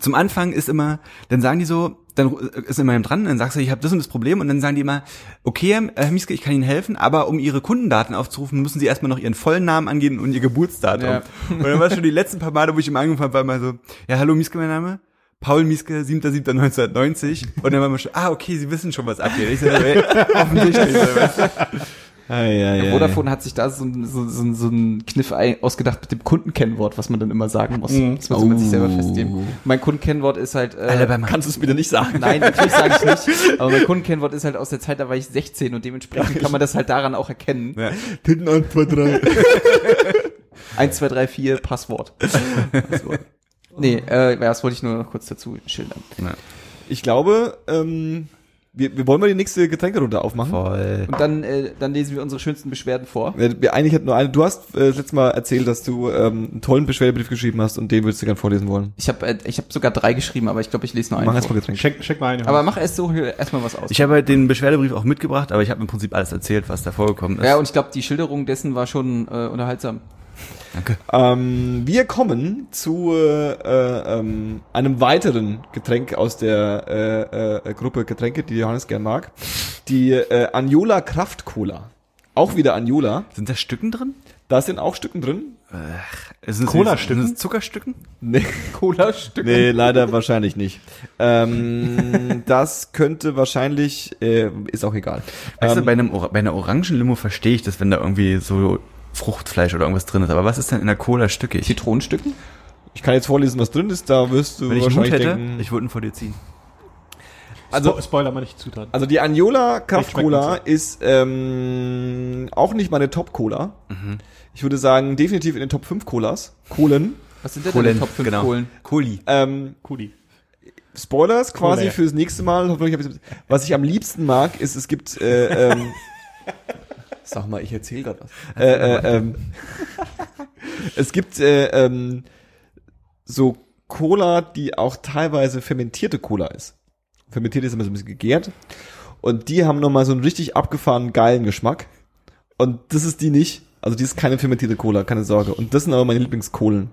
Zum Anfang ist immer, dann sagen die so, dann ist immer dran, dann sagst du, ich habe das und das Problem und dann sagen die immer, okay, Herr Mieske, ich kann Ihnen helfen, aber um Ihre Kundendaten aufzurufen, müssen Sie erstmal noch Ihren vollen Namen angeben und Ihr Geburtsdatum. Ja. Und dann war es schon die letzten paar Male, wo ich ihm angefangen war, mal so, ja, hallo Mieske, mein Name? Paul Mieske, 7.7.1990. Und dann war man schon, ah, okay, Sie wissen schon, was abgeht. Ich so, hey, offensichtlich. Ja, Vodafone hat sich da so einen Kniff ausgedacht mit dem Kundenkennwort, was man dann immer sagen muss. Das muss man sich selber festlegen. Mein Kundenkennwort ist halt... kannst du es bitte nicht sagen? Nein, natürlich sage ich nicht. Aber mein Kundenkennwort ist halt aus der Zeit, da war ich 16 und dementsprechend kann man das halt daran auch erkennen. Ja. Titten 1, 2, 3, 4, Passwort. Nee, das wollte ich nur noch kurz dazu schildern. Ja. Ich glaube, wir wollen mal die nächste Getränkerunde aufmachen. Voll. Und dann lesen wir unsere schönsten Beschwerden vor. Wir eigentlich hatten nur eine. Du hast letztes Mal erzählt, dass du einen tollen Beschwerdebrief geschrieben hast und den würdest du gerne vorlesen wollen. Ich hab sogar 3 geschrieben, aber ich glaube, ich lese nur einen. Mach erstmal Getränk. Check mal einen. Aber mach erstmal was aus. Ich habe halt den Beschwerdebrief auch mitgebracht, aber ich habe im Prinzip alles erzählt, was da vorgekommen ist. Ja, und ich glaube, die Schilderung dessen war schon unterhaltsam. Danke. Wir kommen zu einem weiteren Getränk aus der Gruppe Getränke, die Johannes gern mag. Die Anjola Kraft Cola. Auch wieder Anjola. Sind da Stücken drin? Da sind auch Stücken drin. Cola-Stücken? Sind es Zuckerstücken? Nee. Cola-Stücken? Nee, leider wahrscheinlich nicht. Das könnte wahrscheinlich... ist auch egal. Weißt du, bei einer Orangenlimo verstehe ich das, wenn da irgendwie so... Fruchtfleisch oder irgendwas drin ist. Aber was ist denn in der Cola stückig? Zitronenstücken? Ich kann jetzt vorlesen, was drin ist. Da wirst du wahrscheinlich denken... Ich würde ihn vor dir ziehen. Also Spoiler mal nicht zutaten. Also die Anjola Kraft Cola ist auch nicht meine Top-Cola. Mhm. Ich würde sagen, definitiv in den Top 5 Colas. Kohlen. Was sind denn die Top 5 Kohlen? Kohli. Spoilers quasi fürs nächste Mal. Was ich am liebsten mag, ist, es gibt... Sag mal, ich erzähl gerade was. Es gibt so Cola, die auch teilweise fermentierte Cola ist. Fermentiert ist immer so ein bisschen gegärt. Und die haben nochmal so einen richtig abgefahrenen, geilen Geschmack. Und das ist die nicht. Also die ist keine fermentierte Cola, keine Sorge. Und das sind aber meine Lieblingskohlen.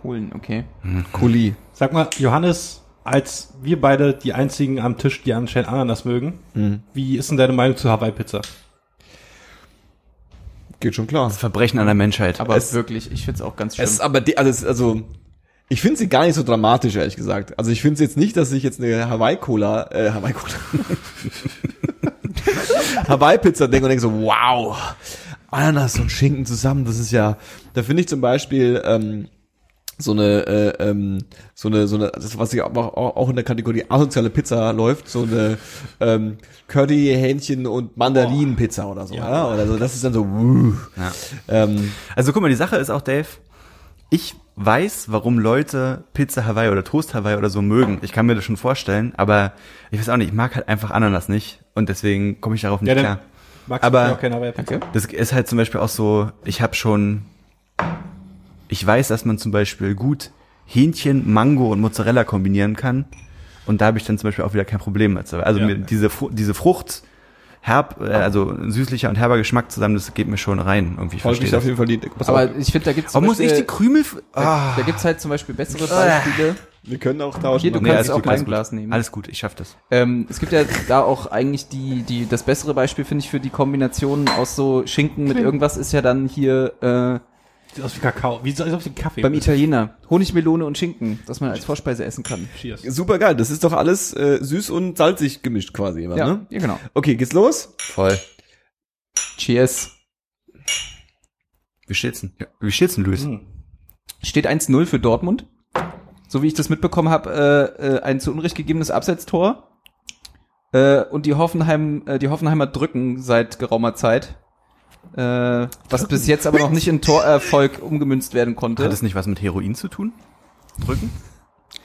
Kohlen, okay. Kohli. Sag mal, Johannes... Als wir beide die einzigen am Tisch, die anscheinend Ananas mögen, wie ist denn deine Meinung zu Hawaii-Pizza? Geht schon klar. Das Verbrechen an der Menschheit. Aber es wirklich, ich find's auch ganz schlimm. Ich finde sie gar nicht so dramatisch, ehrlich gesagt. Also ich finde es jetzt nicht, dass ich jetzt eine Hawaii-Pizza denke und denke so, wow, Ananas und Schinken zusammen, das ist ja, da finde ich zum Beispiel, das, was ich auch in der Kategorie asoziale Pizza läuft, so eine Curry, Hähnchen und Mandarinen-Pizza oder so. Ja. Ja? Oder so, das ist dann so. Ja. Also guck mal, die Sache ist auch, Dave, ich weiß, warum Leute Pizza Hawaii oder Toast Hawaii oder so mögen. Ich kann mir das schon vorstellen, aber ich weiß auch nicht, ich mag halt einfach Ananas nicht und deswegen komme ich darauf nicht klar. Aber auch keine Hawaii-Pizza. Das ist halt zum Beispiel auch so, ich weiß, dass man zum Beispiel gut Hähnchen, Mango und Mozzarella kombinieren kann. Und da habe ich dann zum Beispiel auch wieder kein Problem mit. Also diese Frucht, süßlicher und herber Geschmack zusammen, das geht mir schon rein. Irgendwie, ich verstehe das. Auf jeden Fall aber ich finde, da gibt es da gibt's halt zum Beispiel bessere Beispiele. Wir können auch tauschen. Hier, du kannst auch mein Glas nehmen. Alles gut, ich schaffe das. Es gibt ja da auch eigentlich das bessere Beispiel, finde ich, für die Kombinationen aus so Schinken mit irgendwas ist ja dann hier... Sieht aus wie Kakao. Wie sieht aus wie Kaffee? Beim Italiener. Honigmelone und Schinken, das man als Vorspeise essen kann. Cheers. Super geil. Das ist doch alles süß und salzig gemischt quasi. Immer, ja, ne? Ja, genau. Okay, geht's los? Voll. Cheers. Wie steht's denn? Ja. Wie steht's denn, Luis? Steht 1-0 für Dortmund. So wie ich das mitbekommen habe, ein zu Unrecht gegebenes Abseitstor. Und die Hoffenheimer drücken seit geraumer Zeit. Was bis jetzt aber noch nicht in Torerfolg umgemünzt werden konnte. Hat das nicht was mit Heroin zu tun? Drücken?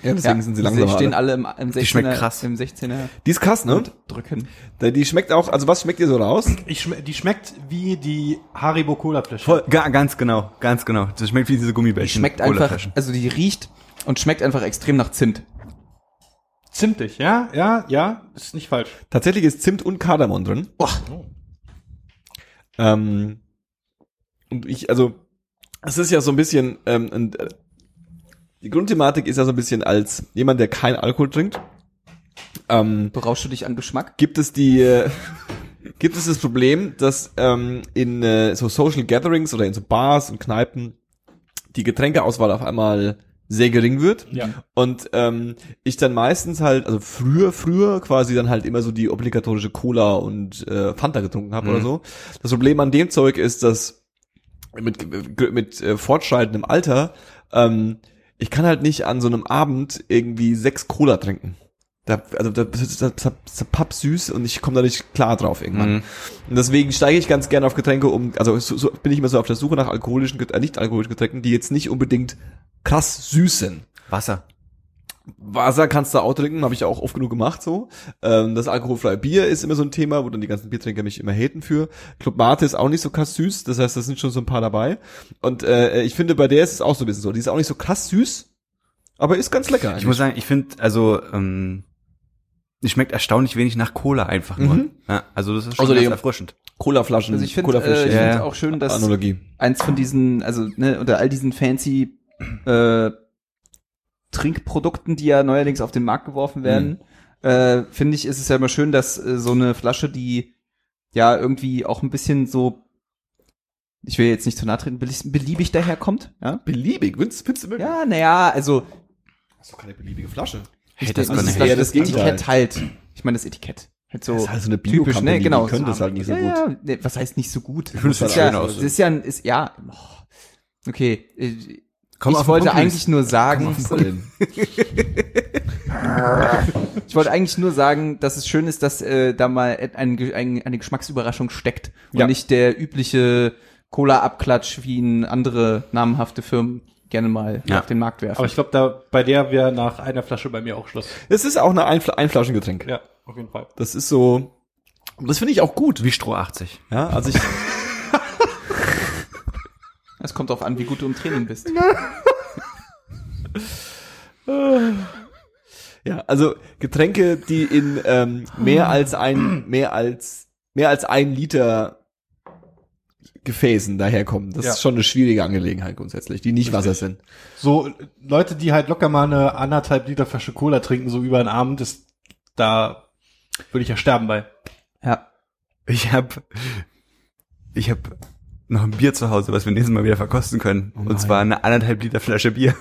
Ja, deswegen sind sie langsam. Die stehen alle im 16er. Die schmeckt krass. Im 16er. Die ist krass, ne? Und drücken. Die schmeckt auch, also was schmeckt ihr so raus? Die schmeckt wie die Haribo Cola-Flasche. Voll, ganz genau, ganz genau. Das schmeckt wie diese Gummibärchen. Die schmeckt einfach, also die riecht und schmeckt einfach extrem nach Zimt. Zimtig, ja, ist nicht falsch. Tatsächlich ist Zimt und Kardamom drin. Oh. Und ich, also, es ist ja so ein bisschen, die Grundthematik ist ja so ein bisschen als jemand, der keinen Alkohol trinkt. Berauschst du dich an Geschmack? Gibt es das Problem, dass in so Social Gatherings oder in so Bars und Kneipen die Getränkeauswahl auf einmal sehr gering wird. Ja. Und ich dann meistens halt, also früher quasi dann halt immer so die obligatorische Cola und Fanta getrunken habe oder so. Das Problem an dem Zeug ist, dass mit fortschreitendem Alter ich kann halt nicht an so einem Abend irgendwie 6 Cola trinken. Das pappsüß und ich komme da nicht klar drauf irgendwann. Und deswegen steige ich ganz gerne auf Getränke um, also so bin ich immer so auf der Suche nach nicht alkoholischen Getränken, die jetzt nicht unbedingt krass süß sind. Wasser kannst du auch trinken, habe ich auch oft genug gemacht so. Das alkoholfreie Bier ist immer so ein Thema, wo dann die ganzen Biertrinker mich immer haten für. Club Mate ist auch nicht so krass süß, das heißt, da sind schon so ein paar dabei. Und ich finde, bei der ist es auch so ein bisschen so. Die ist auch nicht so krass süß, aber ist ganz lecker eigentlich. Ich muss sagen, ich finde, also die schmeckt erstaunlich wenig nach Cola einfach nur. Ja, also das ist schon ganz erfrischend. Colaflaschen. Also ich finde find auch schön, dass Analogie. Eins von diesen, also ne, unter all diesen fancy Trinkprodukten, die ja neuerdings auf den Markt geworfen werden, finde ich, ist es ja immer schön, dass so eine Flasche, die ja irgendwie auch ein bisschen so, ich will jetzt nicht zu nahe treten, beliebig daherkommt. Ja? Beliebig? Findest du möglich? Ja, naja, also. Das ist doch keine beliebige Flasche. Hey, das Etikett halt. Ich meine, das Etikett. Halt so das ist halt so eine typisch, ne? Genau. Die können das halt nicht so gut. Ja, nee, was heißt nicht so gut? Ich finde das schön aus. Das ist ja, okay, ich wollte eigentlich nur sagen, dass es schön ist, dass da mal eine Geschmacksüberraschung steckt und nicht der übliche Cola-Abklatsch, wie ihn andere namenhafte Firmen gerne mal auf den Markt werfen. Aber ich glaube, bei der wäre nach einer Flasche bei mir auch Schluss. Es ist auch eine Einflaschengetränk. Ja, auf jeden Fall. Das ist so, das finde ich auch gut. Wie Stroh 80. Ja, also ich... Es kommt darauf an, wie gut du im Training bist. Ja, also Getränke, die in mehr als ein Liter Gefäßen daherkommen. Das ist schon eine schwierige Angelegenheit grundsätzlich, die nicht Wasser sind. So Leute, die halt locker mal eine 1,5 Liter Flasche Cola trinken, so über den Abend, da würde ich ja sterben bei. Ja. Ich habe noch ein Bier zu Hause, was wir nächstes Mal wieder verkosten können. Und zwar eine 1,5 Liter Flasche Bier.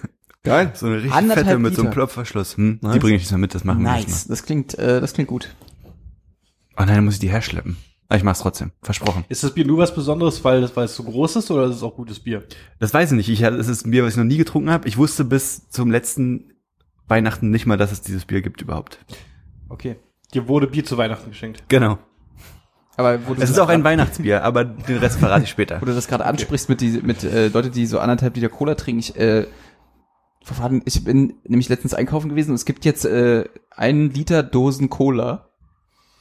Geil. So eine richtig fette Liter. Mit so einem Plopverschluss. Nice. Die bringe ich jetzt mal mit, das machen wir nicht mal. Das klingt gut. Oh nein, dann muss ich die herschleppen. Aber ich mach's trotzdem, versprochen. Ist das Bier nur was Besonderes, weil es so groß ist, oder ist es auch gutes Bier? Das weiß ich nicht. Es ist ein Bier, was ich noch nie getrunken habe. Ich wusste bis zum letzten Weihnachten nicht mal, dass es dieses Bier gibt überhaupt. Okay. Dir wurde Bier zu Weihnachten geschenkt. Genau. Es ist auch ein Weihnachtsbier, aber den Rest verrate ich später. Wo du das gerade ansprichst mit Leute, die so 1,5 Liter Cola trinken. Ich bin nämlich letztens einkaufen gewesen und es gibt jetzt 1 Liter Dosen Cola.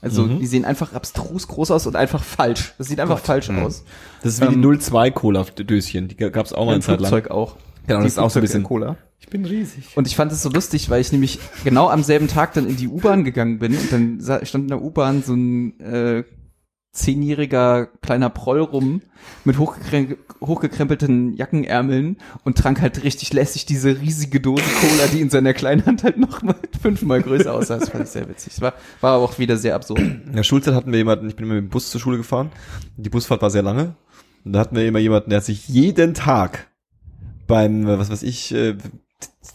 Also die sehen einfach abstrus groß aus und einfach falsch. Das sieht einfach falsch aus. Das ist wie die 0,2 Cola-Döschen. Die gab es auch mal eine Zeit lang. Flugzeug auch. Genau, das ist auch so ein bisschen Cola. Ich bin riesig. Und ich fand es so lustig, weil ich nämlich genau am selben Tag dann in die U-Bahn gegangen bin und dann stand in der U-Bahn so ein 10-jähriger kleiner Proll rum mit hochgekrempelten Jackenärmeln und trank halt richtig lässig diese riesige Dose Cola, die in seiner kleinen Hand halt noch mal 5-mal größer aussah. Das fand ich sehr witzig. Das war aber auch wieder sehr absurd. In der Schulzeit hatten wir jemanden, ich bin immer mit dem Bus zur Schule gefahren. Die Busfahrt war sehr lange. Und da hatten wir immer jemanden, der hat sich jeden Tag beim, was weiß ich,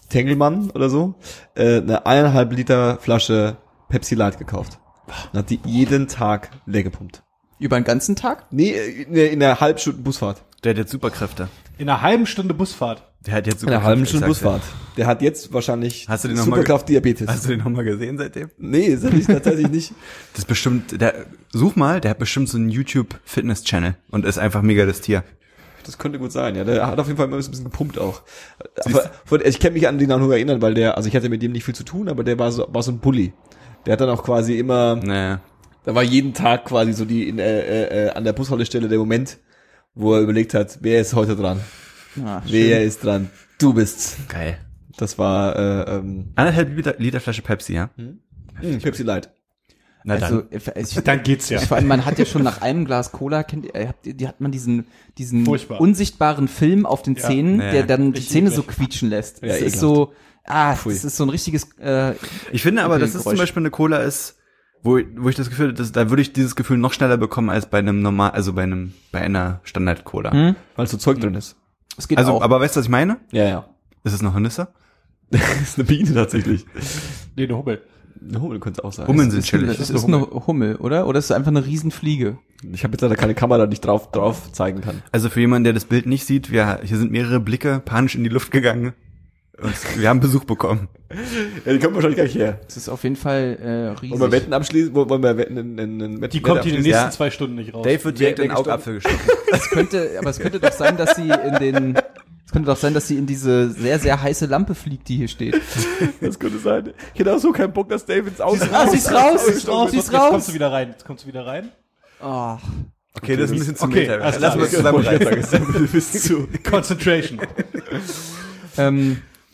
Tengelmann oder so, eine 1,5 Liter Flasche Pepsi Light gekauft. Und hat die jeden Tag leer gepumpt. Über den ganzen Tag? Nee, in einer halben Stunde Busfahrt. Der hat jetzt Superkräfte. In einer halben Stunde Busfahrt. Der hat jetzt Superkraft. In einer halben Stunde Busfahrt. Der hat jetzt wahrscheinlich Superkraft-Diabetes. Hast du den nochmal gesehen seitdem? Nee, das habe ich tatsächlich nicht. Das ist bestimmt, der hat bestimmt so einen YouTube-Fitness-Channel und ist einfach mega das Tier. Das könnte gut sein, ja. Der hat auf jeden Fall immer ein bisschen gepumpt auch. Aber ich kann mich an den auch nur erinnern, weil der, also ich hatte mit dem nicht viel zu tun, aber der war so ein Bully. Der hat dann auch quasi immer, da war jeden Tag quasi so die an der Bushaltestelle der Moment, wo er überlegt hat, wer ist heute dran? Ah, wer ist dran? Du bist's. Geil. Das war 1,5 Liter Flasche Pepsi, ja? Pepsi Light. Na also, dann geht's ja. Vor allem, man hat ja schon nach einem Glas Cola, hat man diesen furchtbar unsichtbaren Film auf den Zähnen, der dann die Zähne so quietschen lässt. Ja, das ist so, das ist so ein richtiges ich finde aber, dass das zum Beispiel eine Cola ist, wo ich das Gefühl, da würde ich dieses Gefühl noch schneller bekommen als bei einem bei einer Standard-Cola. Weil so Zeug drin ist. Es geht also auch. Aber weißt du, was ich meine? Ja. Ist es eine Hornisse? Das ist eine Biene tatsächlich. Nee, eine Hummel. Eine Hummel könnte es auch sein. Hummeln sind chillig. Das ist eine Hummel, oder? Oder ist es einfach eine Riesenfliege? Ich habe jetzt leider keine Kamera, die ich drauf zeigen kann. Also für jemanden, der das Bild nicht sieht, hier sind mehrere Blicke panisch in die Luft gegangen. Und wir haben Besuch bekommen. Ja, die kommt wahrscheinlich gleich her. Das ist auf jeden Fall riesig. Wollen wir Wetten abschließen? Wollen wir Wetten in Wetten? Die kommt in den nächsten 2 Stunden nicht raus. Dave wird direkt in den Augapfel gestochen. Es könnte doch sein, dass sie in diese sehr, sehr heiße Lampe fliegt, die hier steht. Das könnte sein. Ich hätte auch so keinen Bock, dass Dave ins Auge... Sie ist raus! Jetzt kommst du wieder rein. Oh. Okay, das ist ein bisschen zu meta. Also lass uns zusammenreißen. Concentration.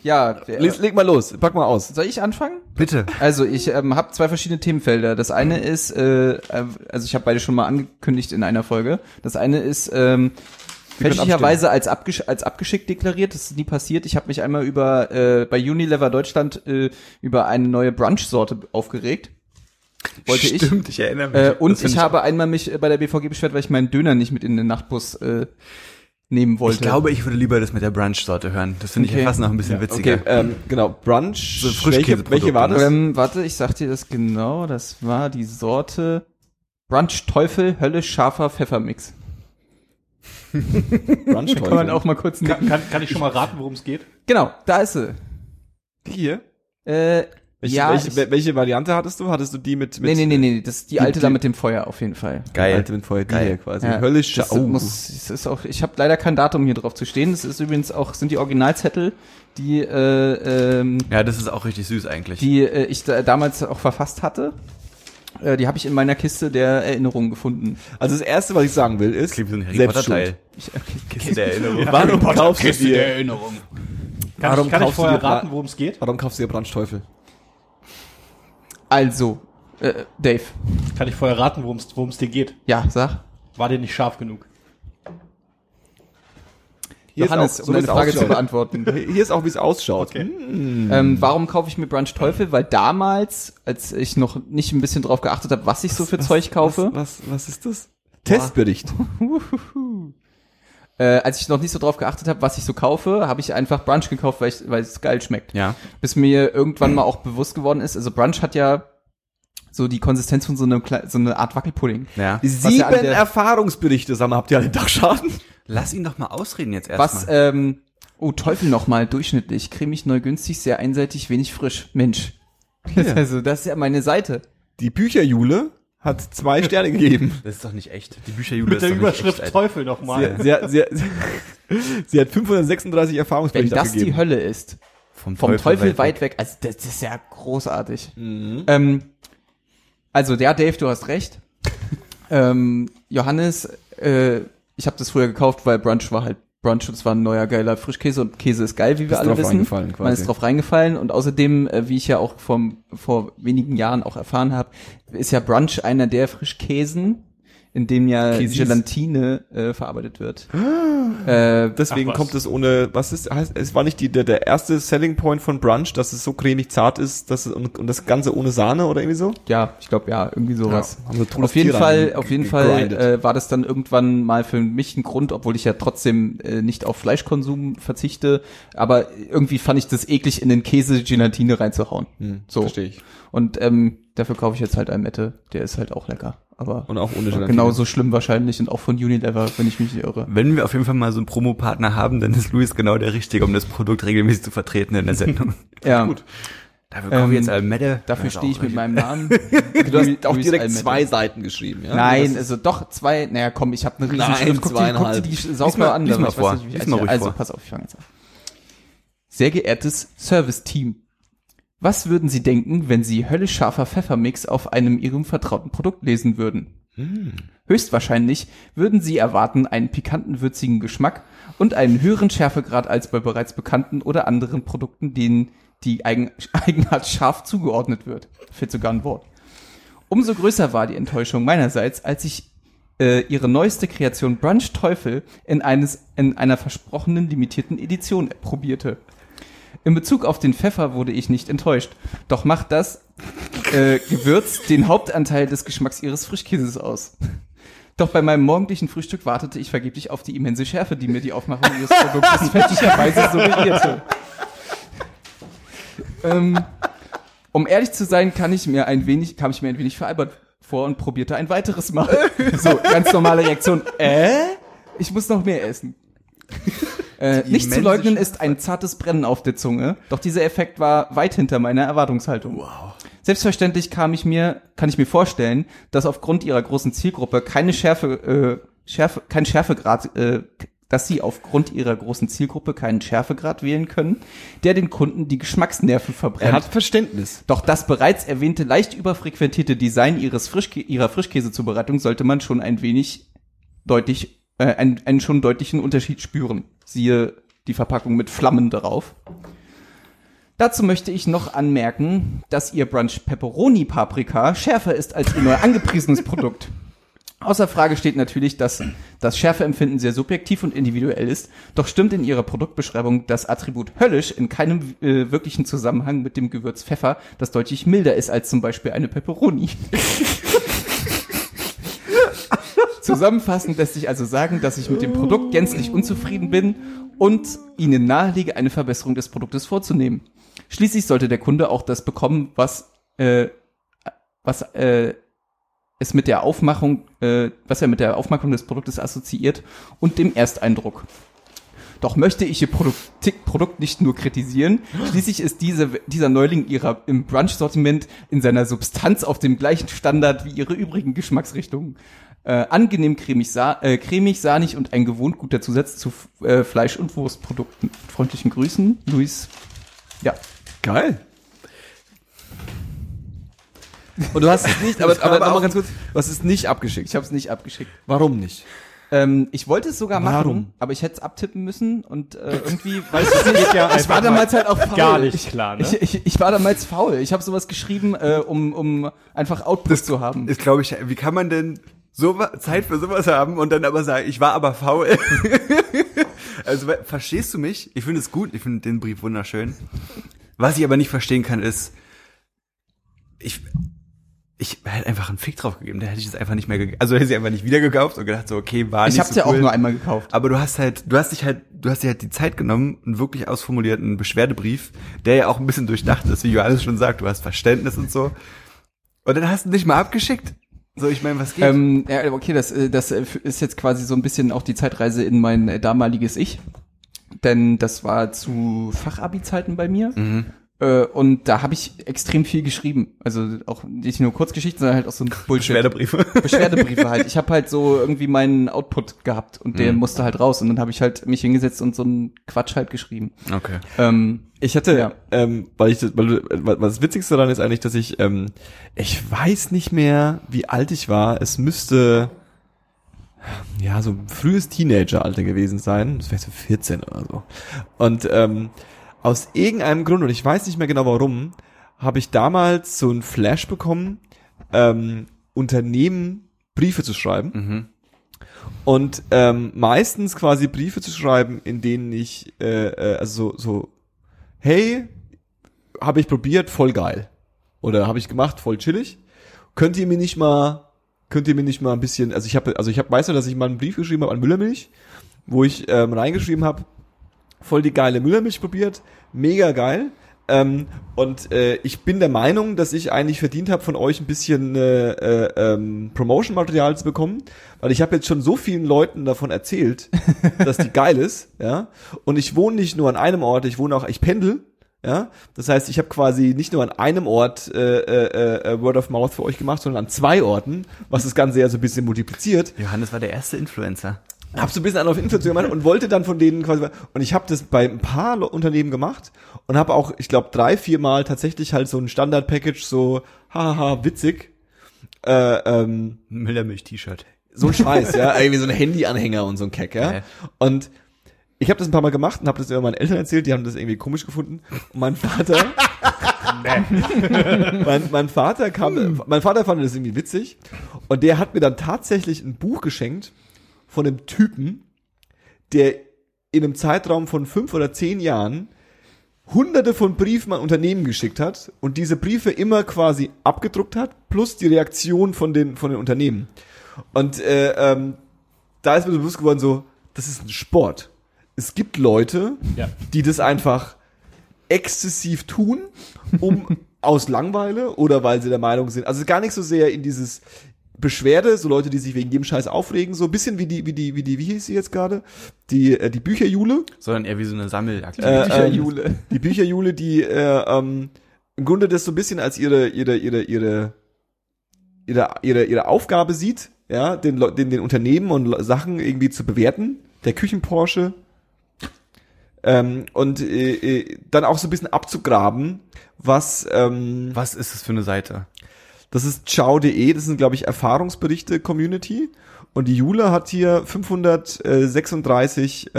Ja, leg mal los, pack mal aus. Soll ich anfangen? Bitte. Also ich habe 2 verschiedene Themenfelder. Das eine ist, also ich habe beide schon mal angekündigt in einer Folge. Das eine ist fälschlicherweise als abgeschickt deklariert. Das ist nie passiert. Ich habe mich einmal bei Unilever Deutschland über eine neue Brunch-Sorte aufgeregt. Stimmt, ich erinnere mich. Und ich habe einmal mich bei der BVG beschwert, weil ich meinen Döner nicht mit in den Nachtbus nehmen wollte. Ich glaube, ich würde lieber das mit der Brunch-Sorte hören. Das finde ich fast noch ein bisschen witziger. Okay, genau, Brunch. So Frischkäseprodukte. Welche war das? Warte, ich sag dir das genau. Das war die Sorte Brunch-Teufel, Hölle, scharfer Pfeffermix. Brunch-Teufel. Kann man auch mal kurz nicken. Kann ich schon mal raten, worum es geht? Genau, da ist sie. Hier? Welche Variante hattest du? Hattest du die mit... Nee, das ist die alte da mit dem Feuer auf jeden Fall. Geil. Die alte mit Feuer, die hier quasi. Ja, höllisch. Ich habe leider kein Datum hier drauf zu stehen. Das ist übrigens auch, sind die Originalzettel, die... ja, das ist auch richtig süß eigentlich. Die ich damals auch verfasst hatte. Die habe ich in meiner Kiste der Erinnerungen gefunden. Also das Erste, was ich sagen will, ist... Selbstschuld. Kiste der Erinnerung. Warum kaufst du dir... Kann ich vorher raten, worum es geht? Warum kaufst du dir Brandsteufel? Also, Dave. Kann ich vorher raten, worum es dir geht? Ja, sag. War dir nicht scharf genug? Hier Johannes, um deine Frage zu beantworten. Hier ist auch, wie es ausschaut. Okay. Warum kaufe ich mir Brunch Teufel? Weil damals, als ich noch nicht ein bisschen drauf geachtet habe, was ich so für Zeug kaufe. Was ist das? Testbericht. Als ich noch nicht so drauf geachtet habe, was ich so kaufe, habe ich einfach Brunch gekauft, weil es geil schmeckt. Ja. Bis mir irgendwann mal auch bewusst geworden ist, also Brunch hat ja so die Konsistenz von so eine Art Wackelpudding. Ja. 7 Erfahrungsberichte, sag mal, habt ihr alle Dachschaden? Lass ihn doch mal ausreden jetzt erstmal. Teufel nochmal, durchschnittlich, cremig, neu, günstig, sehr einseitig, wenig frisch. Mensch. Ja. Also, das ist ja meine Seite. Die Bücherjule hat 2 Sterne gegeben. Das ist doch nicht echt. Die Bücherjule mit ist der Überschrift echt, Teufel nochmal. Sie hat 536 Erfahrungsberichte abgegeben. Wenn das die Hölle ist, vom Teufel weit weg, also das ist ja großartig. Mhm. Also der Dave, du hast recht. Johannes, ich habe das früher gekauft, weil Brunch war halt Brunch und es war ein neuer geiler Frischkäse und Käse ist geil, wie wir alle wissen. Man ist drauf reingefallen und außerdem, wie ich ja auch vor wenigen Jahren auch erfahren habe, ist ja Brunch einer der Frischkäsen, in dem ja Gelatine verarbeitet wird. Deswegen kommt es ohne, es war nicht der erste Selling Point von Brunch, dass es so cremig zart ist, dass es, und das Ganze ohne Sahne oder irgendwie so? Ja, ich glaube irgendwie sowas. Ja, also auf jeden Fall war das dann irgendwann mal für mich ein Grund, obwohl ich ja trotzdem nicht auf Fleischkonsum verzichte, aber irgendwie fand ich das eklig, in den Käse Gelatine reinzuhauen. So. Verstehe ich. Und dafür kaufe ich jetzt halt Almette, der ist halt auch lecker. aber und auch ohne Gelatine. Genauso schlimm wahrscheinlich und auch von Unilever, wenn ich mich nicht irre. Wenn wir auf jeden Fall mal so einen Promopartner haben, dann ist Luis genau der Richtige, um das Produkt regelmäßig zu vertreten in der Sendung. Ja. Gut. Dafür kommen wir jetzt Almette. Dafür stehe ich mit meinem Namen. Du hast auch direkt Almette. 2 Seiten geschrieben, ja? Nein, also doch 2. Naja, komm, ich habe eine riesen Schrift. Guck dir die Sauber an. Also, pass auf, ich fange jetzt an. Sehr geehrtes Service-Team. Was würden Sie denken, wenn Sie höllisch scharfer Pfeffermix auf einem Ihrem vertrauten Produkt lesen würden? Höchstwahrscheinlich würden Sie erwarten einen pikanten, würzigen Geschmack und einen höheren Schärfegrad als bei bereits bekannten oder anderen Produkten, denen die Eigenart scharf zugeordnet wird. Fehlt sogar ein Wort. Umso größer war die Enttäuschung meinerseits, als ich Ihre neueste Kreation Brunch Teufel in einer versprochenen limitierten Edition probierte. In Bezug auf den Pfeffer wurde ich nicht enttäuscht. Doch macht das Gewürz den Hauptanteil des Geschmacks Ihres Frischkäses aus. Doch bei meinem morgendlichen Frühstück wartete ich vergeblich auf die immense Schärfe, die mir die Aufmachung Ihres Produktes fälschlicherweise suggerierte. Um ehrlich zu sein, kam ich mir ein wenig veralbert vor und probierte ein weiteres Mal. So, ganz normale Reaktion. Ich muss noch mehr essen. Nicht zu leugnen ist ein zartes Brennen auf der Zunge, doch dieser Effekt war weit hinter meiner Erwartungshaltung. Wow. Selbstverständlich kann ich mir vorstellen, dass aufgrund ihrer großen Zielgruppe keinen Schärfegrad wählen können, der den Kunden die Geschmacksnerven verbrennt. Er hat Verständnis. Doch das bereits erwähnte leicht überfrequentierte Design ihrer Frischkäsezubereitung sollte man schon einen deutlichen Unterschied spüren. Siehe die Verpackung mit Flammen darauf. Dazu möchte ich noch anmerken, dass ihr Brunch Pepperoni Paprika schärfer ist als ihr neu angepriesenes Produkt. Außer Frage steht natürlich, dass das Schärfeempfinden sehr subjektiv und individuell ist, doch stimmt in ihrer Produktbeschreibung das Attribut höllisch in keinem wirklichen Zusammenhang mit dem Gewürz Pfeffer, das deutlich milder ist als zum Beispiel eine Pepperoni. Zusammenfassend lässt sich also sagen, dass ich mit dem Produkt gänzlich unzufrieden bin und Ihnen nahelege, eine Verbesserung des Produktes vorzunehmen. Schließlich sollte der Kunde auch das bekommen, was er mit der Aufmachung des Produktes assoziiert und dem Ersteindruck. Doch möchte ich Ihr Produkt nicht nur kritisieren, schließlich ist dieser Neuling im Brunch-Sortiment in seiner Substanz auf dem gleichen Standard wie Ihre übrigen Geschmacksrichtungen. Angenehm cremig, sahnig und ein gewohnt guter Zusatz zu Fleisch- und Wurstprodukten. Mit freundlichen Grüßen, Luis. Ja. Geil. Und du hast es nicht, aber ganz kurz, du hast es nicht abgeschickt. Ich habe es nicht abgeschickt. Warum nicht? Ich wollte es sogar machen, aber ich hätte es abtippen müssen und irgendwie, weißt du, ich war damals halt auch faul. Gar nicht klar, ne? Ich war damals faul. Ich habe sowas geschrieben, um einfach Output zu haben. Ist, glaube ich, wie kann man denn so Zeit für sowas haben und dann aber sagen, ich war aber faul? Also, verstehst du mich? Ich finde es gut, ich finde den Brief wunderschön. Was ich aber nicht verstehen kann, ist, ich hätte einfach einen Fick drauf gegeben, da hätte ich es einfach nicht mehr gekauft. Also hätte ich es einfach nicht wieder gekauft und gedacht so, okay, war nicht so cool. Ich hab's ja auch nur einmal gekauft. Aber du hast dir halt die Zeit genommen und wirklich ausformuliert einen Beschwerdebrief, der ja auch ein bisschen durchdacht ist, wie Johannes schon sagt, du hast Verständnis und so. Und dann hast du nicht mal abgeschickt. So, ich meine, was geht? Ja, okay, das ist jetzt quasi so ein bisschen auch die Zeitreise in mein damaliges Ich. Denn das war zu Fachabi-Zeiten bei mir. Mhm. Und da habe ich extrem viel geschrieben. Also auch nicht nur Kurzgeschichten, sondern halt auch so ein Bullshit. Beschwerdebriefe halt. Ich habe halt so irgendwie meinen Output gehabt und der musste halt raus. Und dann habe ich halt mich hingesetzt und so einen Quatsch halt geschrieben. Okay. Ich hatte, ja. Das Witzigste daran ist eigentlich, dass ich weiß nicht mehr, wie alt ich war. Es müsste, ja, so ein frühes Teenageralter gewesen sein. Das wäre so 14 oder so. Und, aus irgendeinem Grund, und ich weiß nicht mehr genau warum, habe ich damals so einen Flash bekommen, Unternehmen Briefe zu schreiben. Mhm. Und meistens quasi Briefe zu schreiben, in denen ich hey, habe ich probiert, voll geil. Oder habe ich gemacht, voll chillig. Könnt ihr mir nicht mal ein bisschen, ich habe weißt du, dass ich mal einen Brief geschrieben habe an Müllermilch, wo ich reingeschrieben habe, voll die geile Müllermilch probiert, mega geil, Ich bin der Meinung, dass ich eigentlich verdient habe, von euch ein bisschen Promotion-Material zu bekommen, weil ich habe jetzt schon so vielen Leuten davon erzählt, dass die geil ist, ja. Und ich wohne nicht nur an einem Ort, ich pendel, ja. Das heißt, ich habe quasi nicht nur an einem Ort Word of Mouth für euch gemacht, sondern an zwei Orten, was das Ganze ja so ein bisschen multipliziert. Johannes war der erste Influencer. Hab so ein bisschen an auf Influencer gemacht und wollte dann von denen quasi, und ich habe das bei ein paar Unternehmen gemacht und habe auch, ich glaube, 3-4 Mal tatsächlich halt so ein Standard-Package, so haha, witzig. Müllermilch-T-Shirt. So ein Scheiß, ja, irgendwie so ein Handy-Anhänger und so ein Keck, ja. Okay. Und ich habe das ein paar Mal gemacht und habe das immer meinen Eltern erzählt, die haben das irgendwie komisch gefunden. Und mein Vater... mein Vater fand das irgendwie witzig und der hat mir dann tatsächlich ein Buch geschenkt von einem Typen, der in einem Zeitraum von 5 oder 10 Jahren Hunderte von Briefen an Unternehmen geschickt hat und diese Briefe immer quasi abgedruckt hat, plus die Reaktion von den Unternehmen. Und da ist mir so bewusst geworden, so, das ist ein Sport. Es gibt Leute, ja, die das einfach exzessiv tun, um aus Langeweile oder weil sie der Meinung sind, also gar nicht so sehr in dieses Beschwerde, so Leute, die sich wegen jedem Scheiß aufregen, so ein bisschen wie hieß sie jetzt gerade? Die Bücherjule. Sondern eher wie so eine Sammelaktivität. Die Bücherjule, die im Grunde das so ein bisschen als ihre Aufgabe sieht, ja, den Unternehmen und Sachen irgendwie zu bewerten. Der Küchenporsche. Dann auch so ein bisschen abzugraben, was ist das für eine Seite? Das ist ciao.de, das sind, glaube ich, Erfahrungsberichte-Community. Und die Jule hat hier 536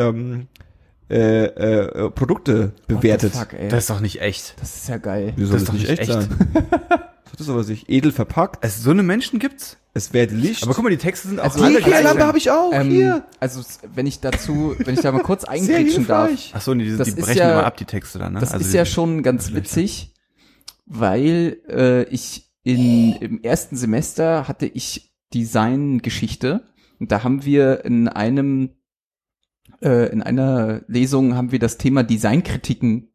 Produkte bewertet. Fuck, das ist doch nicht echt. Das ist ja geil. Wieso das ist doch nicht echt sein? Das ist aber nicht edel verpackt. Also so eine Menschen gibt's? Es wird Licht. Aber guck mal, die Texte sind auch alle geil. Lampe habe ich auch, hier. Also wenn ich da mal kurz eingrätschen darf. Ach so, nee, die brechen ja immer ab, die Texte dann. Ne? Das also ist ja schon ganz witzig, weil ich... Im ersten Semester hatte ich Design-Geschichte und da haben wir in einer Lesung haben wir das Thema Designkritiken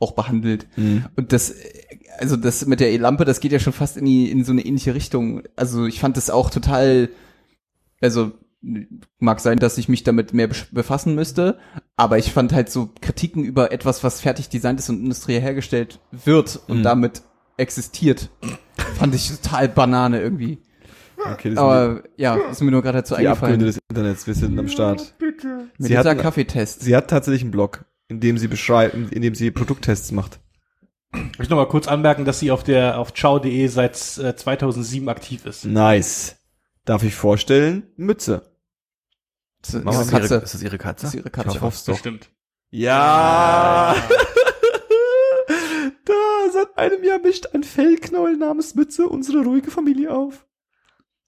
auch behandelt. Mhm. Und das mit der E-Lampe, das geht ja schon fast in so eine ähnliche Richtung. Also ich fand das auch total, also mag sein, dass ich mich damit mehr befassen müsste, aber ich fand halt so Kritiken über etwas, was fertig designt ist und industriell hergestellt wird und damit existiert. Fand ich total Banane irgendwie. Okay, aber ja, ist mir nur gerade dazu eingefallen. Die Abgründe des Internets, wir sind am Start. Bitte. Mit dieser Kaffeetest. Sie hat tatsächlich einen Blog, in dem sie Produkttests macht. Ich möchte noch mal kurz anmerken, dass sie auf ciao.de seit 2007 aktiv ist. Nice. Darf ich vorstellen? Mütze. Ist das ihre Katze? Das ist ihre Katze. Ich hoffe es doch. Bestimmt. Ja! Seit einem Jahr mischt ein Fellknäuel namens Mütze unsere ruhige Familie auf.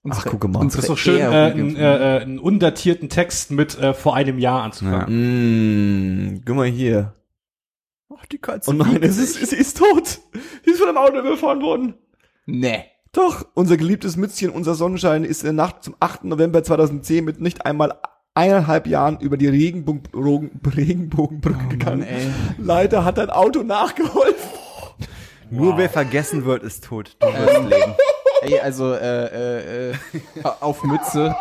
Ach, guck mal. Das ist doch schön, einen undatierten Text mit vor einem Jahr anzufangen. Ja. Guck mal hier. Ach, die Katze. Und nein, sie ist tot. Sie ist von einem Auto überfahren worden. Nee. Doch, unser geliebtes Mützchen, unser Sonnenschein, ist in der Nacht zum 8. November 2010 mit nicht einmal 1,5 Jahren über die Regenbogenbrücke gegangen. Mann, leider hat ein Auto nachgeholfen. Wow. Nur wer vergessen wird, ist tot. Du wirst leben. Ey, also, auf Mütze.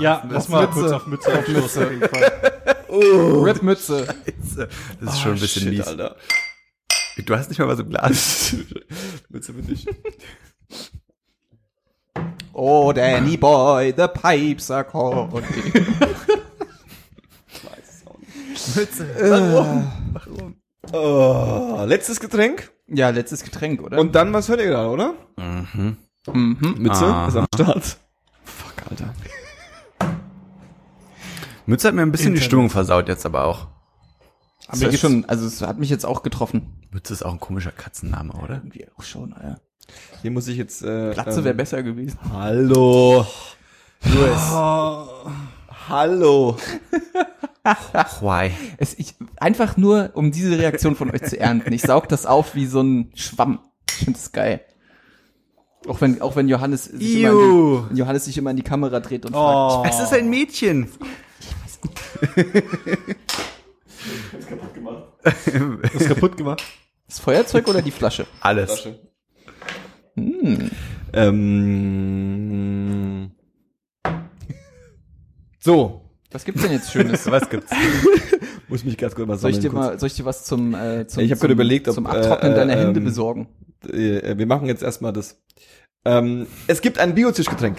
Ja, lass mal kurz auf Mütze aufstoßen. Rip Mütze. Scheiße. Das ist schon ein bisschen mies. Alter. Du hast nicht mal was im Glas. Mütze bin ich. Oh, Danny Boy, the pipes are cold. Okay. Ich weiß es auch nicht. Mütze. Warum? Oh, letztes Getränk? Ja, letztes Getränk, oder? Und dann, was hört ihr gerade, oder? Mhm. Mhm. Mütze ist am Start. Fuck, Alter. Mütze hat mir ein bisschen die Stimmung versaut jetzt aber auch. Aber das schon, also es hat mich jetzt auch getroffen. Mütze ist auch ein komischer Katzenname, oder? Irgendwie auch schon, Alter. Hier muss ich jetzt... Platze wäre besser gewesen. Hallo. Luis. Oh. Hallo. Why? Einfach nur, um diese Reaktion von euch zu ernten. Ich saug das auf wie so ein Schwamm. Ich finde das geil. Auch wenn Johannes sich immer in die Kamera dreht und fragt. Es ist ein Mädchen. Ich weiß nicht. Ist kaputt gemacht. Ist kaputt gemacht. Das Feuerzeug oder die Flasche? Alles. Flasche. Hm. So. Was gibt's denn jetzt Schönes? Was gibt's? Muss mich ganz gut mal sammeln. Soll ich dir was zum ich hab gerade überlegt, zum Abtrocknen deiner Hände besorgen? Wir machen jetzt erstmal das. Es gibt ein Biozisch-Getränk.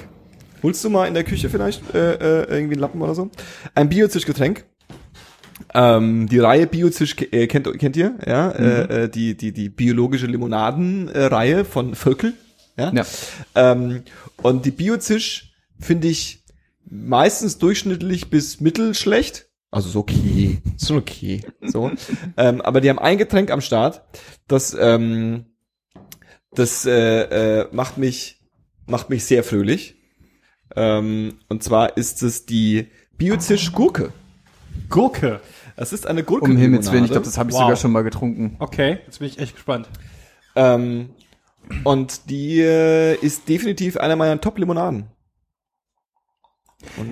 Holst du mal in der Küche vielleicht irgendwie einen Lappen oder so? Ein Biozisch-Getränk. Die Reihe Biozisch kennt ihr, ja? Mhm. Die biologische Limonaden-Reihe von Voelkel, ja? Ja. Und die Biozisch finde ich meistens durchschnittlich bis mittelschlecht. Also so okay, so okay. So. Aber die haben ein Getränk am Start, das macht mich sehr fröhlich. Und zwar ist es die Biozisch Gurke. Gurke? Es ist eine Gurke. Um Himmels Willen, ich glaube, das habe ich sogar schon mal getrunken. Okay, jetzt bin ich echt gespannt. Und die ist definitiv einer meiner Top-Limonaden.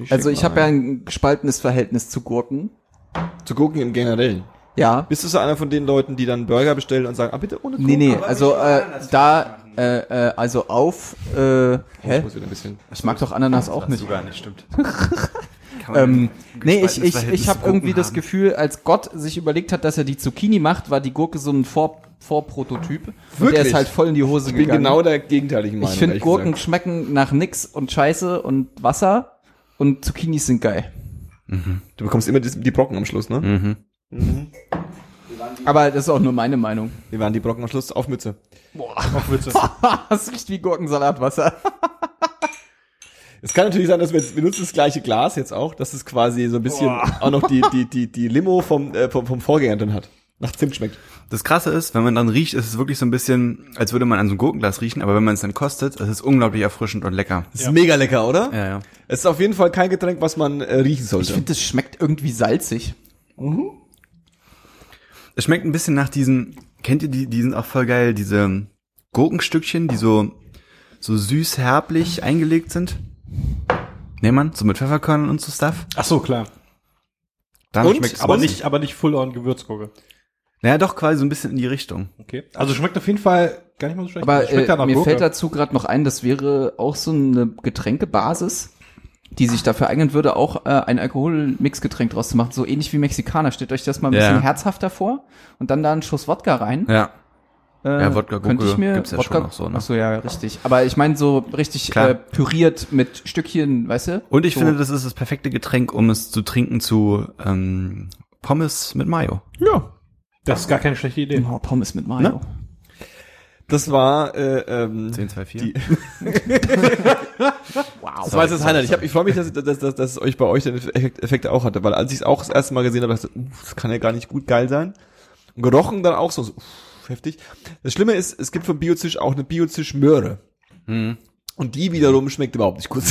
Also ich habe ja ein gespaltenes Verhältnis zu Gurken. Zu Gurken im Generellen? Ja. Bist du so einer von den Leuten, die dann Burger bestellen und sagen, ah bitte ohne Gurken? Nee, also hä? Ich mag doch Ananas auch nicht. Sogar nicht, stimmt. Ich habe irgendwie das Gefühl, als Gott sich überlegt hat, dass er die Zucchini macht, war die Gurke so ein Vorprototyp. Wirklich? Der ist halt voll in die Hose gegangen. Ich bin genau der gegenteilige Meinung. Ich finde, Gurken schmecken nach nix und Scheiße und Wasser und Zucchinis sind geil. Mhm. Du bekommst immer die Brocken am Schluss, ne? Mhm. Mhm. Aber das ist auch nur meine Meinung. Wir waren die Brocken am Schluss auf Mütze. Boah, auf Mütze. Das riecht wie Gurkensalatwasser. Es kann natürlich sein, dass wir nutzen das gleiche Glas jetzt auch, dass es quasi so ein bisschen auch noch die Limo vom Vorgänger drin hat. Nach Zimt schmeckt. Das Krasse ist, wenn man dann riecht, ist es wirklich so ein bisschen, als würde man an so einem Gurkenglas riechen, aber wenn man es dann kostet, es ist unglaublich erfrischend und lecker. Ja. Ist mega lecker, oder? Ja, ja. Es ist auf jeden Fall kein Getränk, was man riechen sollte. Ich finde, es schmeckt irgendwie salzig. Mhm. Es schmeckt ein bisschen nach diesen, kennt ihr die sind auch voll geil, diese Gurkenstückchen, die so süß-herblich eingelegt sind. Nee, Mann, so mit Pfefferkörnern und so Stuff. Ach so, klar. Dann schmeckt aber nicht Full-on Gewürzgurke. Naja, doch quasi so ein bisschen in die Richtung. Okay. Also schmeckt auf jeden Fall gar nicht mal so schlecht. Aber mir fällt dazu gerade noch ein, das wäre auch so eine Getränkebasis, die sich dafür eignen würde, auch ein Alkoholmixgetränk draus zu machen. So ähnlich wie Mexikaner. Stellt euch das mal ein bisschen herzhafter vor und dann da einen Schuss Wodka rein. Ja. Wodka-Gurke gibt's ja schon noch so, ne? Achso, ja, richtig. Aber ich meine so richtig püriert mit Stückchen, weißt du? Und ich finde, das ist das perfekte Getränk, um es zu trinken zu Pommes mit Mayo. Ja, das ist gar keine schlechte Idee. Oh, Pommes mit Mayo. Ne? Das war 10, 2, 4. Wow. Das war jetzt das Highlight. Ich freue mich, dass es euch bei euch den Effekt auch hatte, weil als ich es auch das erste Mal gesehen habe, dachte ich, das kann ja gar nicht gut geil sein. Und gerochen dann auch so heftig. Das Schlimme ist, es gibt von Biozisch auch eine Biozisch-Möhre. Mhm. Und die wiederum schmeckt überhaupt nicht gut.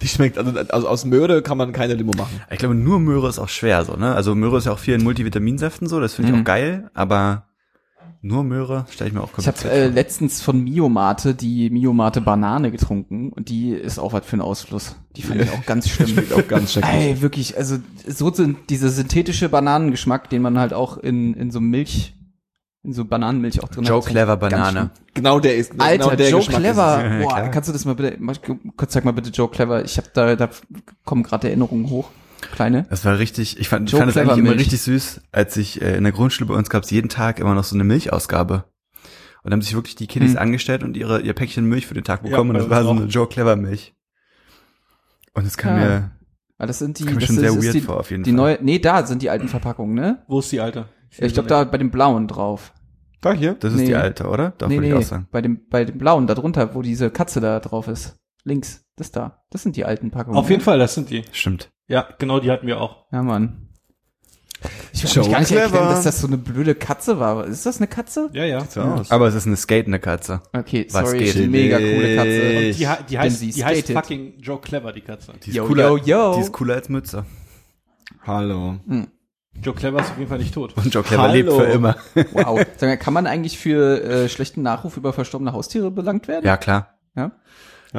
Die schmeckt, also aus Möhre kann man keine Limo machen. Ich glaube, nur Möhre ist auch schwer, so, ne? Also Möhre ist ja auch viel in Multivitaminsäften, so, das finde ich auch geil, aber nur Möhre stelle ich mir auch kompliziert vor. Ich habe letztens von Mio Mate die Mio Mate Banane getrunken und die ist auch was für ein Ausfluss. Die fand ich auch ganz schlimm. Auch ganz schrecklich. Ey, wirklich, also so sind dieser synthetische Bananengeschmack, den man halt auch in so Bananenmilch auch drin. Joe Clever Banane. Genau der ist. Alter, genau der Joe Geschmack Clever. Ist boah, ja, kannst du das mal bitte, sag mal bitte Joe Clever. Ich habe da kommen gerade Erinnerungen hoch. Kleine. Das war richtig, ich fand das eigentlich Milch immer richtig süß, als ich in der Grundschule bei uns gab es jeden Tag immer noch so eine Milchausgabe. Und dann haben sich wirklich die Kiddies angestellt und ihr Päckchen Milch für den Tag bekommen und das war so eine Joe Clever Milch. Und das kam mir schon sehr weird vor, auf jeden Fall. Da sind die alten Verpackungen, ne? Wo ist die alte? Ich glaube, da bei dem blauen drauf. Da hier? Das ist die alte, oder? Darf ich auch sagen. Bei dem blauen, da drunter, wo diese Katze da drauf ist. Links, das da. Das sind die alten Packungen. Auf jeden Fall, das sind die. Stimmt. Ja, genau, die hatten wir auch. Ja, Mann. Ich kann mich gar nicht erklären, dass das so eine blöde Katze war. Ist das eine Katze? Ja. Aber es ist eine skatende Katze. Okay, sorry, eine mega coole Katze. Und die heißt fucking Joe Clever, die Katze. Die ist cooler. Die ist cooler als Mütze. Hallo. Hm. Joe Clever ist auf jeden Fall nicht tot. Und Joe Clever lebt für immer. Wow. Kann man eigentlich für schlechten Nachruf über verstorbene Haustiere belangt werden? Ja, klar. Ja?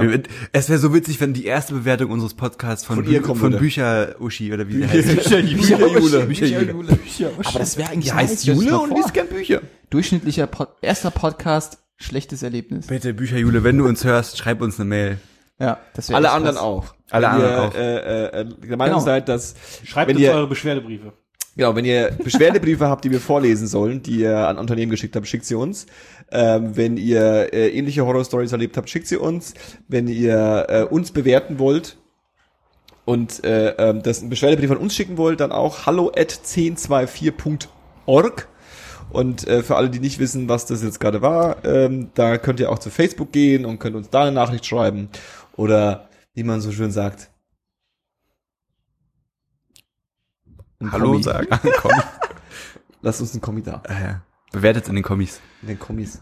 Ja. Es wäre so witzig, wenn die erste Bewertung unseres Podcasts von Bücher-Uschi oder wie der heißt. Bücher-Jule. Aber das wäre eigentlich heißt Jule und liest gern Bücher. Durchschnittlicher erster Podcast, schlechtes Erlebnis. Bitte, Bücher-Jule, wenn du uns hörst, schreib uns eine Mail. Ja, das wäre Alle anderen auch. Der Meinung seid, dass... Schreibt uns eure Beschwerdebriefe. Genau, wenn ihr Beschwerdebriefe habt, die wir vorlesen sollen, die ihr an Unternehmen geschickt habt, schickt sie uns. Wenn ihr ähnliche Horror-Stories erlebt habt, schickt sie uns. Wenn ihr uns bewerten wollt und das einen Beschwerdebrief an uns schicken wollt, dann auch hallo@1024.org. Und für alle, die nicht wissen, was das jetzt gerade war, da könnt ihr auch zu Facebook gehen und könnt uns da eine Nachricht schreiben. Oder, wie man so schön sagt, Hallo sagen. Lasst uns einen Kommi da. Bewertet in den Kommis. Gebt uns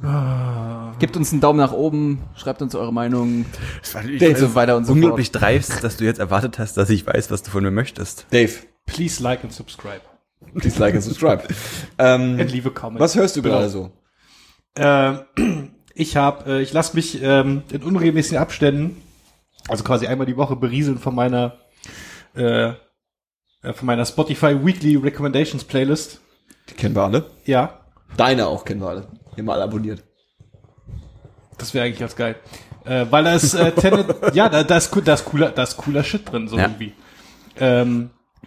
einen Daumen nach oben, schreibt uns eure Meinung. Dave, so weiter und so fort. Unglaublich dreist, dass du jetzt erwartet hast, dass ich weiß, was du von mir möchtest. Dave, please like and subscribe. And leave a comment. Was hörst du gerade so? Ich lasse mich in unregelmäßigen Abständen, also quasi einmal die Woche, berieseln von meiner Spotify Weekly Recommendations Playlist. Die kennen wir alle. Ja. Deine auch kennen wir alle. Immer alle abonniert. Das wäre eigentlich ganz geil. Weil da ist da ist cooler Shit drin, so irgendwie.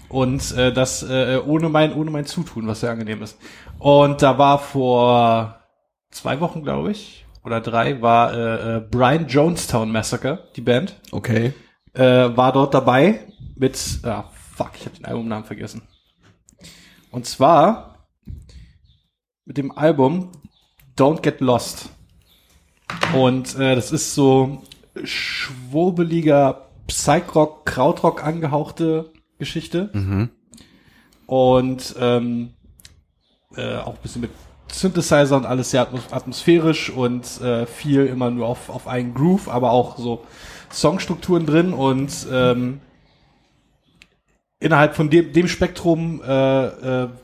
Und das ohne mein Zutun, was sehr angenehm ist. Und da war vor 2 Wochen, glaube ich, oder 3, war Brian Jonestown Massacre, die Band. Okay. War dort dabei mit... ich habe den Albumnamen vergessen. Und zwar mit dem Album Don't Get Lost. Und das ist so schwurbeliger Psychrock, Krautrock angehauchte Geschichte. Mhm. Und auch ein bisschen mit Synthesizer und alles sehr atmosphärisch und viel immer nur auf einen Groove, aber auch so Songstrukturen drin und innerhalb von dem Spektrum arbeitet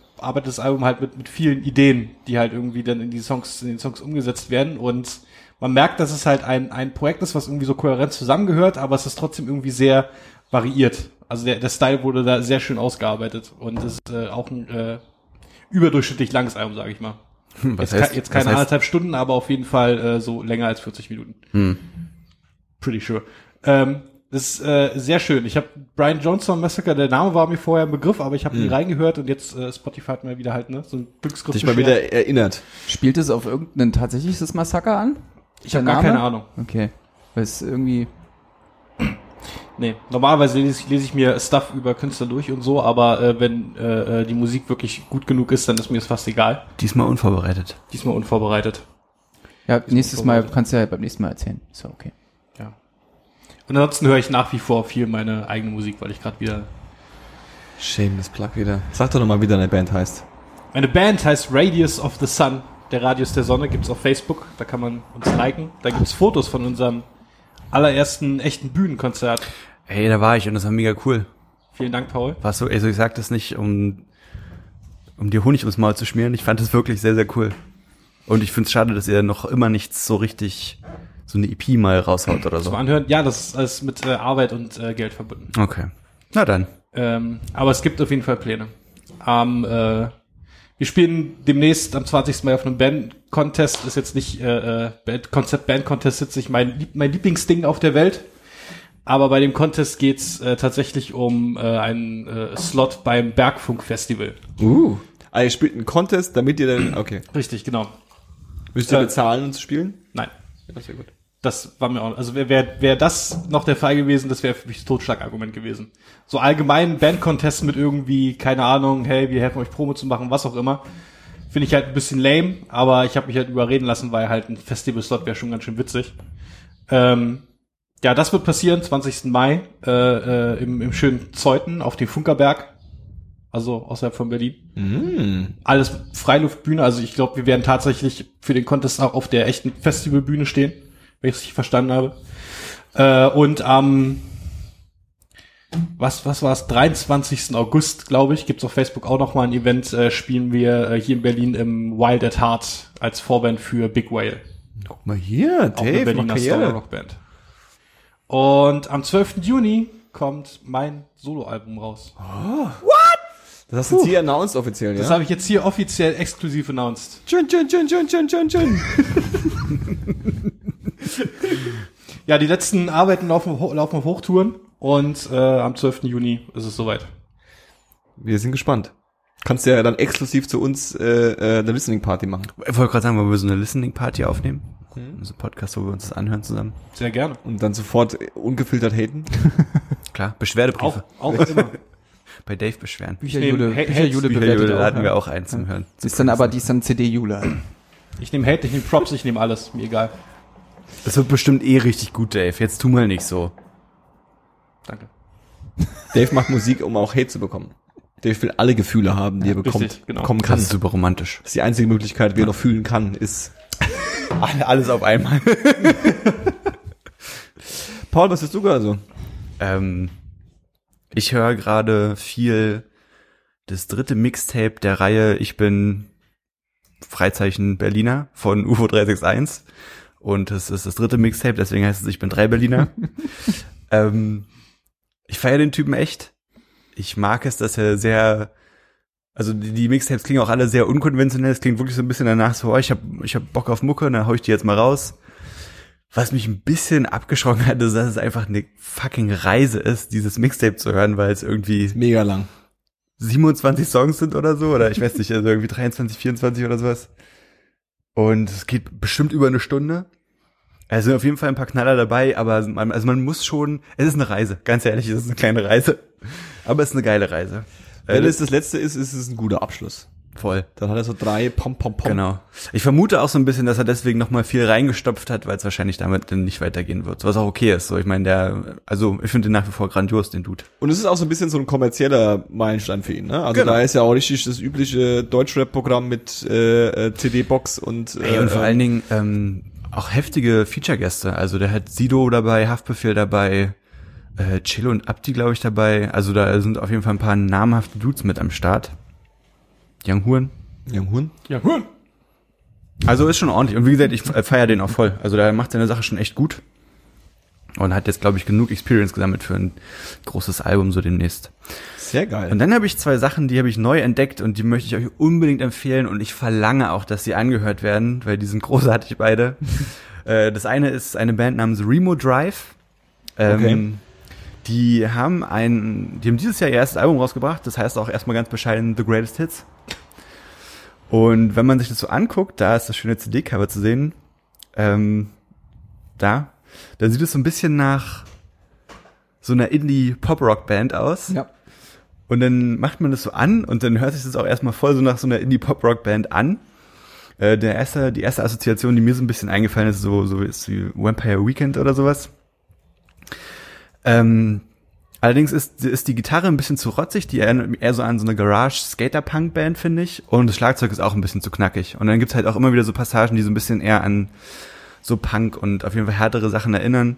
das Album halt mit vielen Ideen, die halt irgendwie dann in den Songs umgesetzt werden. Und man merkt, dass es halt ein Projekt ist, was irgendwie so kohärent zusammengehört, aber es ist trotzdem irgendwie sehr variiert. Also der Style wurde da sehr schön ausgearbeitet und es ist auch ein überdurchschnittlich langes Album, sage ich mal. Jetzt keine 1,5 Stunden, aber auf jeden Fall so länger als 40 Minuten. Hm. Pretty sure. Das ist sehr schön. Ich habe Brian Jonestown Massacre, der Name war mir vorher ein Begriff, aber ich habe nie reingehört und jetzt Spotify hat mir wieder halt so ein Glücksgriff geschert. Dich mal wieder erinnert. Spielt es auf irgendein tatsächliches Massaker an? Ich habe gar keine Ahnung. Okay. Weil es irgendwie... Nee, normalerweise lese ich mir Stuff über Künstler durch und so, aber wenn die Musik wirklich gut genug ist, dann ist mir das fast egal. Diesmal unvorbereitet. Ja, nächstes Mal kannst du ja beim nächsten Mal erzählen. Ist ja okay. Und ansonsten höre ich nach wie vor viel meine eigene Musik, weil ich gerade wieder... Shameless Plug wieder. Sag doch nochmal, wie deine Band heißt. Meine Band heißt Radius of the Sun. Der Radius der Sonne, gibt's auf Facebook. Da kann man uns liken. Da gibt's Fotos von unserem allerersten echten Bühnenkonzert. Ey, da war ich und das war mega cool. Vielen Dank, Paul. Warst du, also ich sag das nicht, um dir Honig ums Maul zu schmieren. Ich fand das wirklich sehr, sehr cool. Und ich find's schade, dass ihr noch immer nichts so richtig... so eine EP mal raushaut oder so. Zum Anhören, ja, das ist alles mit Arbeit und Geld verbunden. Okay, na dann. Aber es gibt auf jeden Fall Pläne. Wir spielen demnächst am 20. Mai auf einem Band-Contest, ist jetzt nicht Band-Contest, sitze ich mein Lieblingsding auf der Welt. Aber bei dem Contest geht's tatsächlich um einen Slot beim Bergfunk-Festival. Also ihr spielt einen Contest, damit ihr dann, okay. Richtig, genau. Müsst ihr bezahlen, um zu spielen? Nein. Das wäre gut. Das war mir auch, also wäre das noch der Fall gewesen, das wäre für mich das Totschlagargument gewesen. So allgemein Bandcontests mit irgendwie, keine Ahnung, hey, wir helfen euch Promo zu machen, was auch immer, finde ich halt ein bisschen lame, aber ich habe mich halt überreden lassen, weil halt ein Festival-Slot wäre schon ganz schön witzig. Ja, das wird passieren, 20. Mai, im schönen Zeuthen auf dem Funkerberg, also außerhalb von Berlin. Alles Freiluftbühne, also ich glaube, wir werden tatsächlich für den Contest auch auf der echten Festivalbühne stehen, wenn ich es richtig verstanden habe. Und am was war es? 23. August, glaube ich, gibt's auf Facebook auch nochmal ein Event, spielen wir hier in Berlin im Wild at Heart als Vorband für Big Whale. Guck mal hier, Dave, auch eine Berliner Star-Rock-Band. Und am 12. Juni kommt mein Soloalbum raus. Oh. What? Das hast du jetzt hier announced offiziell, ja? Das habe ich jetzt hier offiziell exklusiv announced. Schön. Ja, die letzten Arbeiten laufen auf Hochtouren und am 12. Juni ist es soweit. Wir sind gespannt. Kannst du ja dann exklusiv zu uns eine Listening-Party machen. Ich wollte gerade sagen, wollen wir so eine Listening-Party aufnehmen? Mhm. So ein Podcast, wo wir uns das anhören zusammen. Sehr gerne. Und dann sofort ungefiltert haten. Klar, Beschwerdebriefe. Auch immer. Bei Dave beschweren. Bücherjule laden wir auch ein zum Hören. Die ist dann CD-Jule. Ich nehme Hate, ich nehme Props, ich nehme alles. Mir egal. Das wird bestimmt richtig gut, Dave. Jetzt tu mal nicht so. Danke. Dave macht Musik, um auch Hate zu bekommen. Dave will alle Gefühle haben, die er bekommen kann. Das ist super romantisch. Das ist die einzige Möglichkeit, wie er noch fühlen kann, ist alles auf einmal. Paul, was bist du gerade so? Ich höre gerade viel das dritte Mixtape der Reihe Ich bin Freizeichen Berliner von UFO 361. Und es ist das dritte Mixtape, deswegen heißt es Ich bin 3 Berliner. Ich feiere den Typen echt. Ich mag es, dass er sehr, also die Mixtapes klingen auch alle sehr unkonventionell. Es klingt wirklich so ein bisschen danach so, ich hab Bock auf Mucke, dann hau ich die jetzt mal raus. Was mich ein bisschen abgeschrocken hat, ist, dass es einfach eine fucking Reise ist, dieses Mixtape zu hören, weil es irgendwie mega lang 27 Songs sind oder so, oder ich weiß nicht, also irgendwie 23, 24 oder sowas. Und es geht bestimmt über eine Stunde. Es sind auf jeden Fall ein paar Knaller dabei, aber man muss schon, es ist eine Reise, ganz ehrlich, es ist eine kleine Reise. Aber es ist eine geile Reise. Wenn es das letzte ist es ein guter Abschluss. Voll. Dann hat er so 3 Pom-Pom-Pom. Genau. Ich vermute auch so ein bisschen, dass er deswegen nochmal viel reingestopft hat, weil es wahrscheinlich damit dann nicht weitergehen wird. Was auch okay ist. So, ich meine, ich finde den nach wie vor grandios, den Dude. Und es ist auch so ein bisschen so ein kommerzieller Meilenstein für ihn, ne? Also da ist ja auch richtig das übliche Deutschrap-Programm mit CD-Box und... und vor allen Dingen auch heftige Feature-Gäste. Also der hat Sido dabei, Haftbefehl dabei... Chillo und Abdi, glaube ich, dabei. Also da sind auf jeden Fall ein paar namhafte Dudes mit am Start. Young Huren. Also ist schon ordentlich. Und wie gesagt, ich feiere den auch voll. Also der macht seine Sache schon echt gut. Und hat jetzt, glaube ich, genug Experience gesammelt für ein großes Album so demnächst. Sehr geil. Und dann habe ich 2 Sachen, die habe ich neu entdeckt und die möchte ich euch unbedingt empfehlen. Und ich verlange auch, dass sie angehört werden, weil die sind großartig beide. Das eine ist eine Band namens Remo Drive. Okay. Die haben dieses Jahr ihr erstes Album rausgebracht, das heißt auch erstmal ganz bescheiden The Greatest Hits. Und wenn man sich das so anguckt, da ist das schöne CD-Cover zu sehen, da sieht es so ein bisschen nach so einer Indie-Pop-Rock-Band aus. Ja. Und dann macht man das so an und dann hört sich das auch erstmal voll so nach so einer Indie-Pop-Rock-Band an. Die erste Assoziation, die mir so ein bisschen eingefallen ist, so ist wie Vampire Weekend oder sowas. Allerdings ist die Gitarre ein bisschen zu rotzig, die erinnert eher so an so eine Garage-Skater-Punk-Band, finde ich. Und das Schlagzeug ist auch ein bisschen zu knackig. Und dann gibt's halt auch immer wieder so Passagen, die so ein bisschen eher an so Punk und auf jeden Fall härtere Sachen erinnern.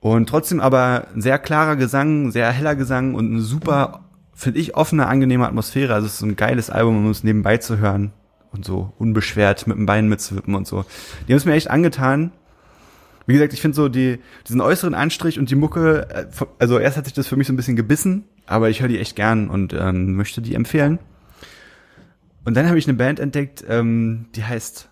Und trotzdem aber ein sehr klarer Gesang, sehr heller Gesang und eine super, finde ich, offene, angenehme Atmosphäre. Also es ist so ein geiles Album, um es nebenbei zu hören und so unbeschwert mit dem Bein mitzuwippen und so. Die haben es mir echt angetan. Wie gesagt, ich finde so diesen äußeren Anstrich und die Mucke, also erst hat sich das für mich so ein bisschen gebissen, aber ich höre die echt gern und möchte die empfehlen. Und dann habe ich eine Band entdeckt, die heißt